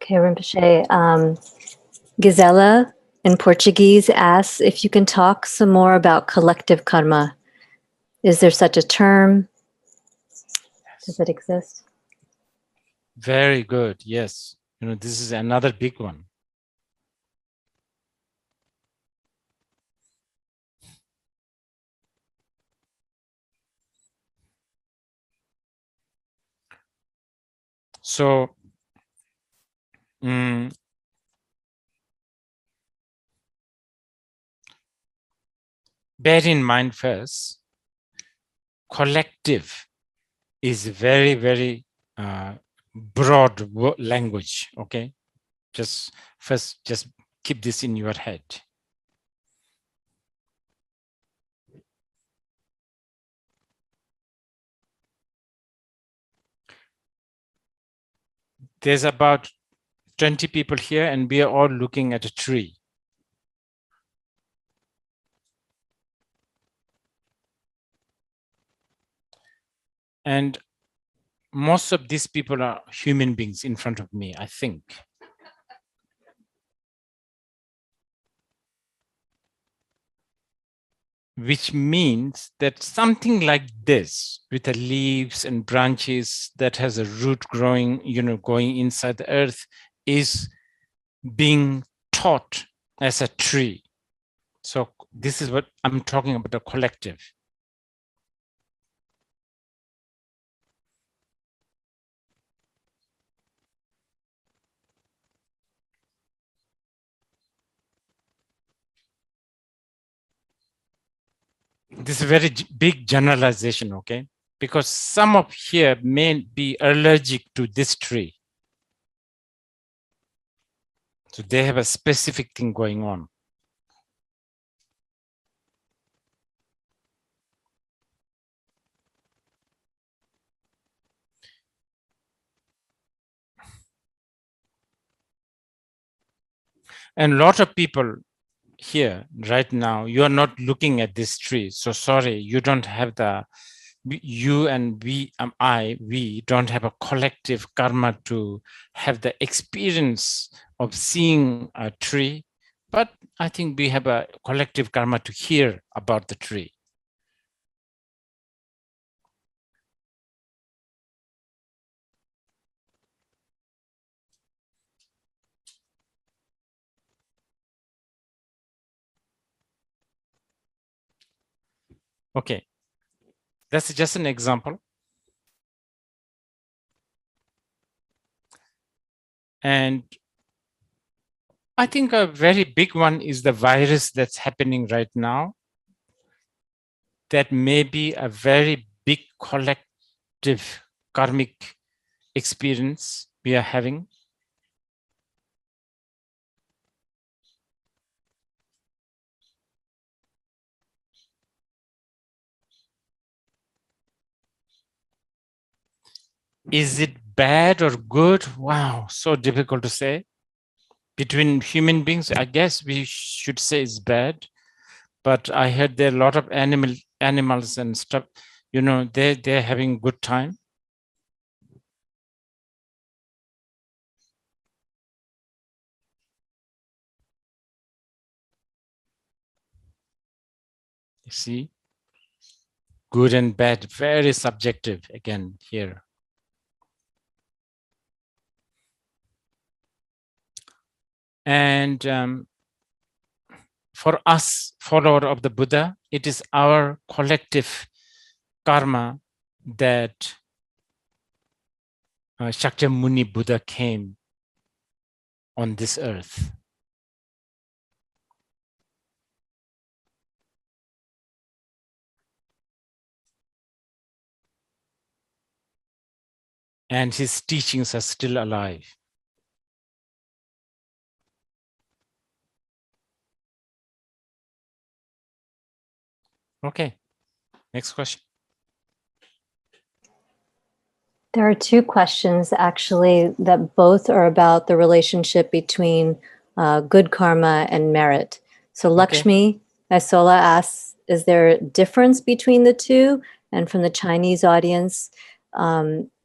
Okay, Rinpoche. Gisela in Portuguese asks if you can talk some more about collective karma. Is there such a term? Does it exist? Very good. Yes. You know, this is another big one. So, bear in mind first, collective is very, very broad language, okay? Just first, just keep this in your head. There's about 20 people here and we are all looking at a tree. And most of these people are human beings in front of me, I think. Which means that something like this, with the leaves and branches that has a root growing, you know, going inside the earth, is being taught as a tree. So this is what I'm talking about, the collective. This is a very big generalization, okay? Because some of here may be allergic to this tree. So they have a specific thing going on. And a lot of people here right now, you are not looking at this tree, so sorry, you don't have the, you and we don't have a collective karma to have the experience of seeing a tree, but I think we have a collective karma to hear about the tree. Okay, That's just an example. And I think a very big one is the virus that's happening right now. That may be a very big collective karmic experience we are having. Is it bad or good? Wow, so difficult to say. Between human beings, I guess we should say it's bad. But I heard there are a lot of animals and stuff, you know, they're having a good time. You see, good and bad, very subjective again here. And for us, follower of the Buddha, it is our collective karma that Shakyamuni Buddha came on this earth. And his teachings are still alive. Okay, next question. There are two questions actually that both are about the relationship between good karma and merit. So Lakshmi Isola asks, is there a difference between the two? And from the Chinese audience,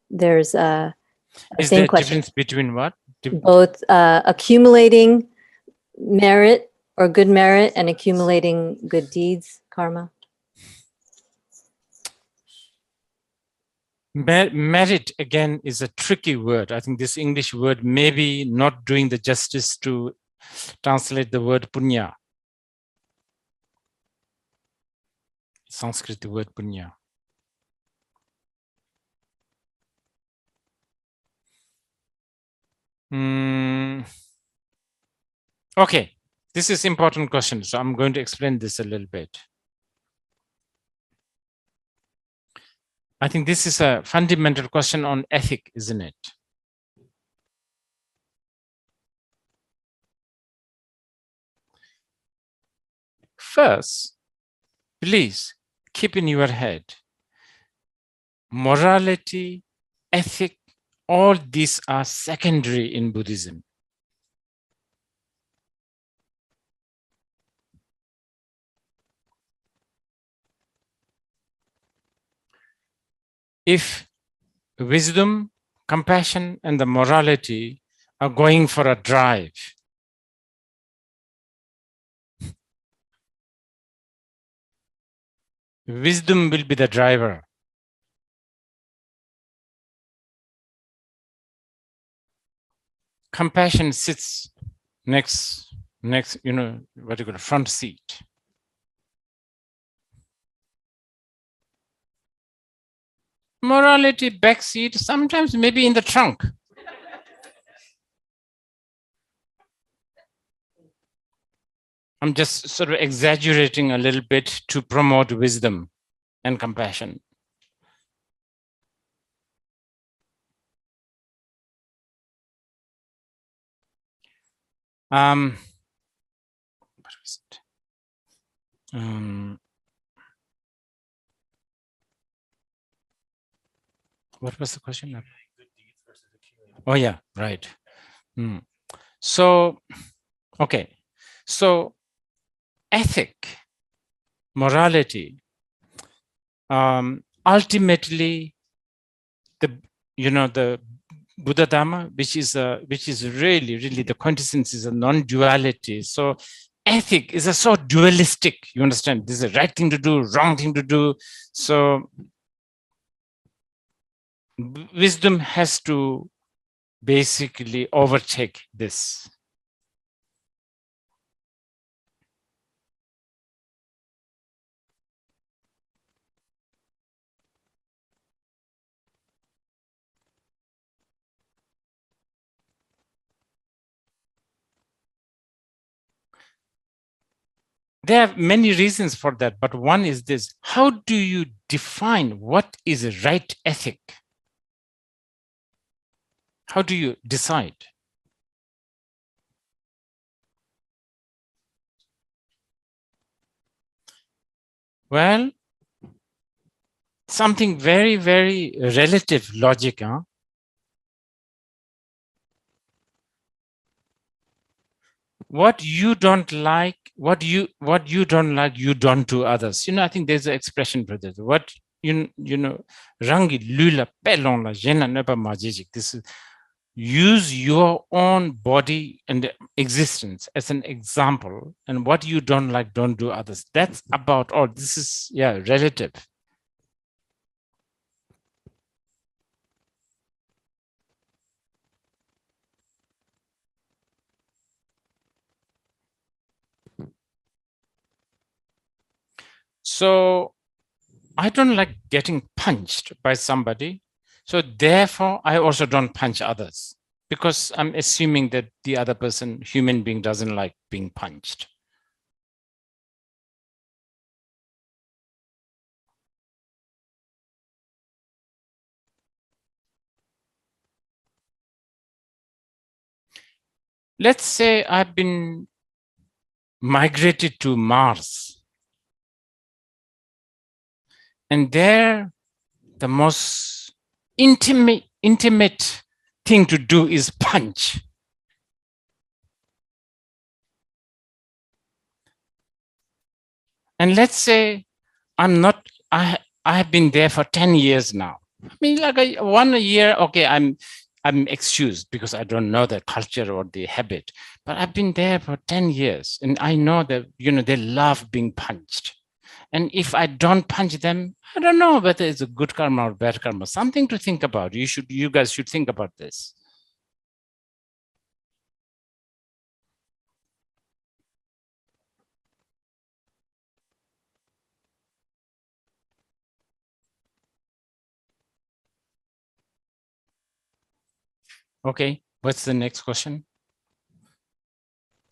there's a same question. Is there a difference between what? Both accumulating merit or good merit and accumulating good deeds, karma. Merit, again, is a tricky word. I think this English word may be not doing the justice to translate the word punya. Sanskrit, the word punya. Okay, this is an important question, so I'm going to explain this a little bit. I think this is a fundamental question on ethic, isn't it? First, please keep in your head, morality, ethic, all these are secondary in Buddhism. If wisdom, compassion, and the morality are going for a drive, wisdom will be the driver. Compassion sits next, you know, what do you call it, front seat. Morality, backseat, sometimes maybe in the trunk. I'm just sort of exaggerating a little bit to promote wisdom and compassion. What was it? What was the question? Oh, yeah, right. So, okay. So, ethic, morality, ultimately, the Buddha Dharma, which is really the quintessence is a non-duality. So, ethic is so dualistic. You understand? This is the right thing to do, wrong thing to do. So, wisdom has to basically overtake this. There are many reasons for that, but one is this: how do you define what is a right ethic? How do you decide? Well, something very, very relative logic, huh? What you don't like, what you don't like, you don't do others. You know, I think there's an expression for this. What you know, rangi lula pelon la jena nepa majijik. This is use your own body and existence as an example, and what you don't like, don't do others. That's about all. This is, yeah, relative. So I don't like getting punched by somebody. So therefore, I also don't punch others, because I'm assuming that the other person, human being, doesn't like being punched. Let's say I've been migrated to Mars. And there, the most intimate thing to do is punch. And let's say I'm not, I have been there for 10 years now. I mean, like one year, okay, I'm excused because I don't know the culture or the habit, but I've been there for 10 years and I know that, you know, they love being punched. And if I don't punch them, I don't know whether it's a good karma or bad karma. Something to think about. You guys should think about this. Okay, what's the next question?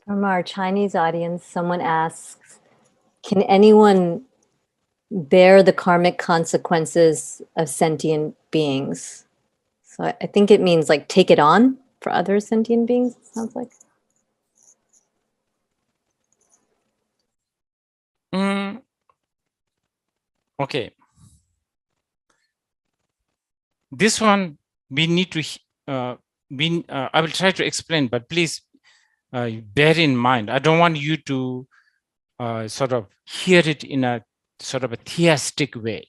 From our Chinese audience, someone asks, can anyone bear the karmic consequences of sentient beings? So I think it means like take it on for other sentient beings, it sounds like. Okay. This one we need to, I will try to explain, but please bear in mind, I don't want you to sort of hear it in a sort of a theistic way.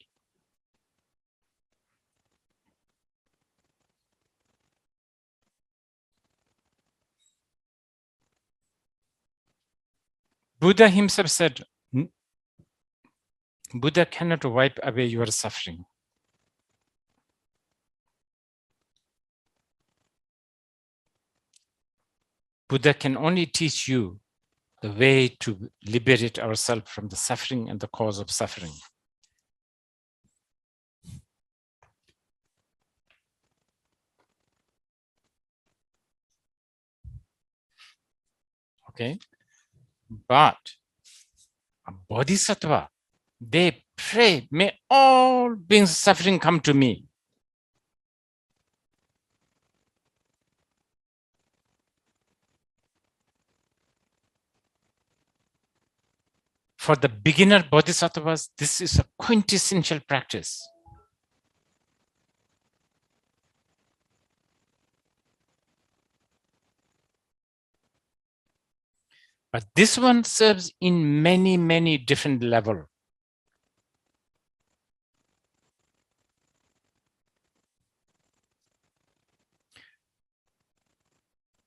Buddha himself said, Buddha cannot wipe away your suffering. Buddha can only teach you the way to liberate ourselves from the suffering and the cause of suffering. Okay, but a bodhisattva, they pray, may all beings suffering come to me. For the beginner bodhisattvas, this is a quintessential practice. But this one serves in many, many different levels.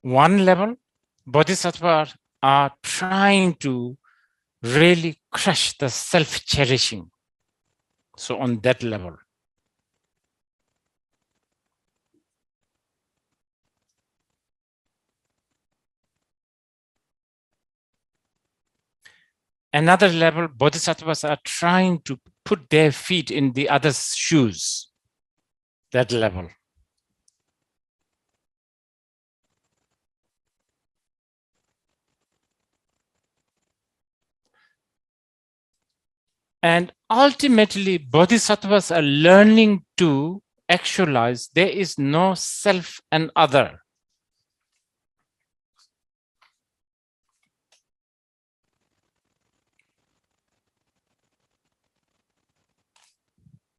One level, bodhisattvas are trying to really crush the self-cherishing. So on that level. Another level, bodhisattvas are trying to put their feet in the other's shoes. That level. And ultimately, bodhisattvas are learning to actualize there is no self and other.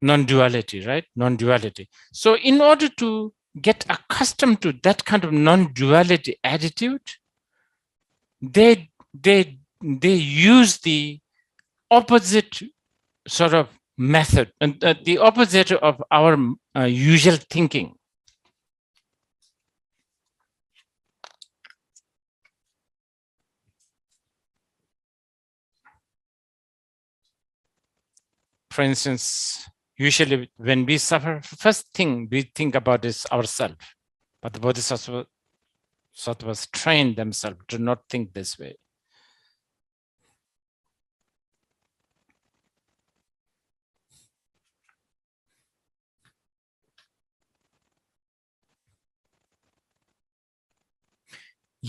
Non-duality, right? Non-duality. So in order to get accustomed to that kind of non-duality attitude, they use the opposite sort of method and the opposite of our usual thinking. For instance, usually when we suffer, first thing we think about is ourselves, but the bodhisattvas train themselves to not think this way.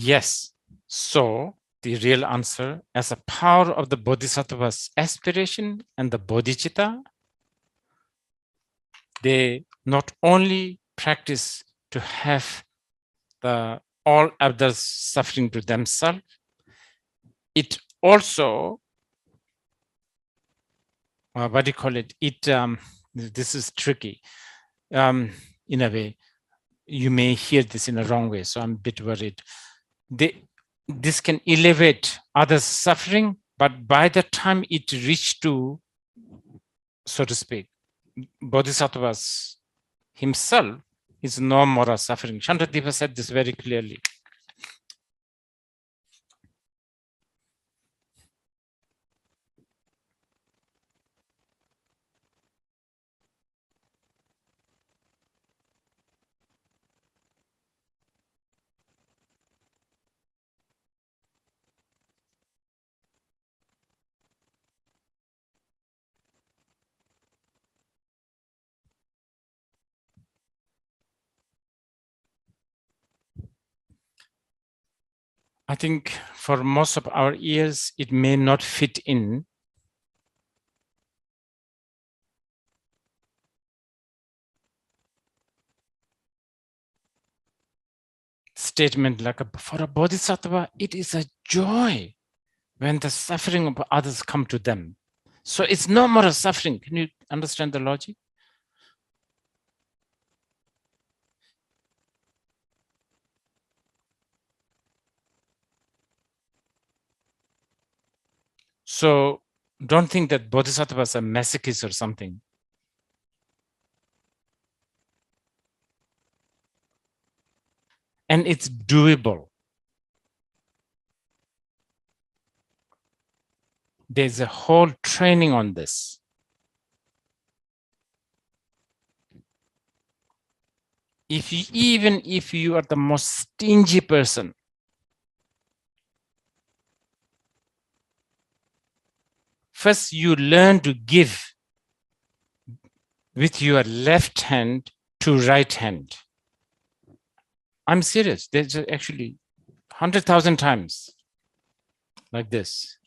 Yes, so the real answer as a power of the bodhisattva's aspiration and the bodhicitta, they not only practice to have the all others suffering to themselves, it also, what do you call it? This is tricky in a way. You may hear this in a wrong way, so I'm a bit worried. This can elevate others' suffering, but by the time it reaches to, so to speak, bodhisattvas himself is no moral suffering. Shantideva said this very clearly. I think for most of our ears, it may not fit in. Statement like, for a bodhisattva, it is a joy when the suffering of others come to them. So it's no more a suffering. Can you understand the logic? So don't think that bodhisattvas are masochists or something. And it's doable. There's a whole training on this. Even if you are the most stingy person, first, you learn to give with your left hand to right hand. I'm serious. There's actually 100,000 times like this.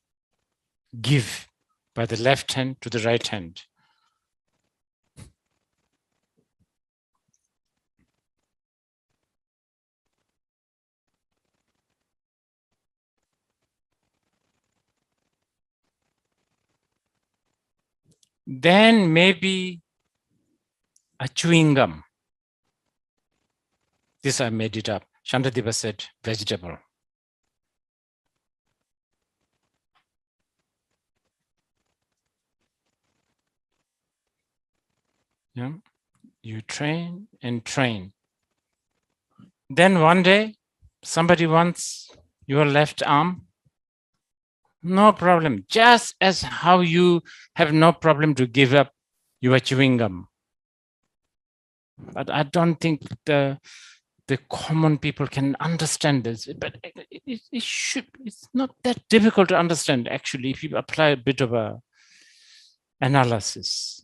Give by the left hand to the right hand. Then maybe a chewing gum. This I made it up. Shantideva said vegetable. Yeah. You train and train. Then one day, somebody wants your left arm. No problem, just as how you have no problem to give up your chewing gum. But I don't think the common people can understand this, but it should, it's not that difficult to understand, actually, if you apply a bit of a analysis.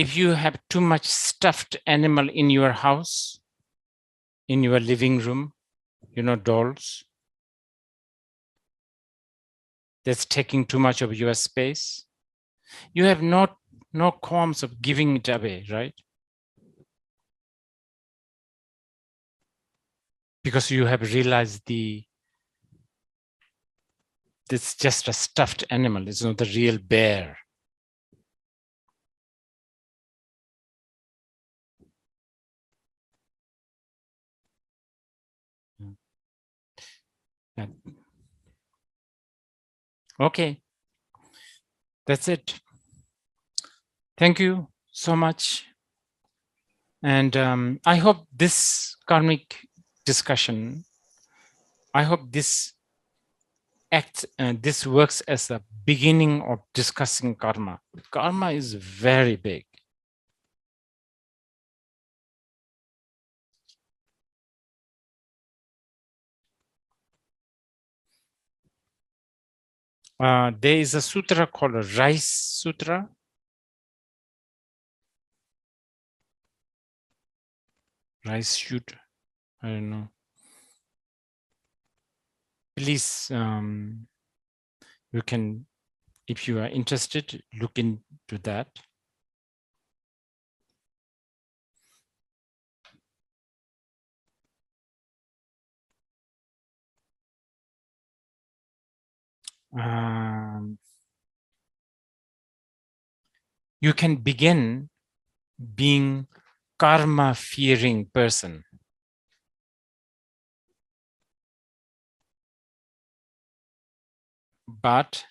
if you have too much stuffed animal in your house, in your living room, you know, dolls, that's taking too much of your space, you have no qualms of giving it away, right? Because you have realized it's just a stuffed animal, it's not the real bear. Okay, that's it. Thank you so much. And I hope this karmic discussion, I hope this acts and this works as a beginning of discussing karma. Karma is very big. There is a sutra called a Rice Sutra. Rice Sutra, I don't know. Please, you can, if you are interested, look into that. You can begin being karma fearing person. But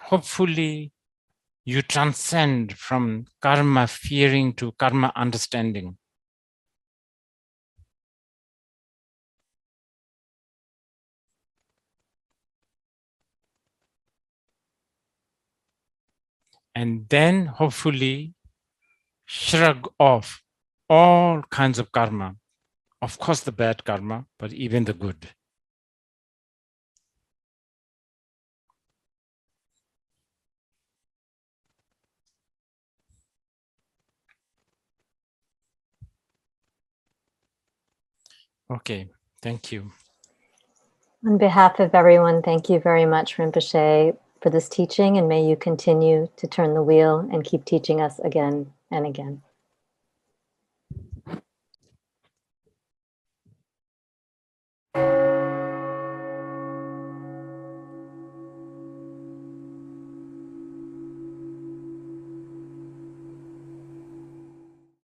hopefully you transcend from karma fearing to karma understanding. And then hopefully shrug off all kinds of karma. Of course, the bad karma, but even the good. Okay, thank you. On behalf of everyone, thank you very much, Rinpoche, for this teaching, and may you continue to turn the wheel and keep teaching us again and again.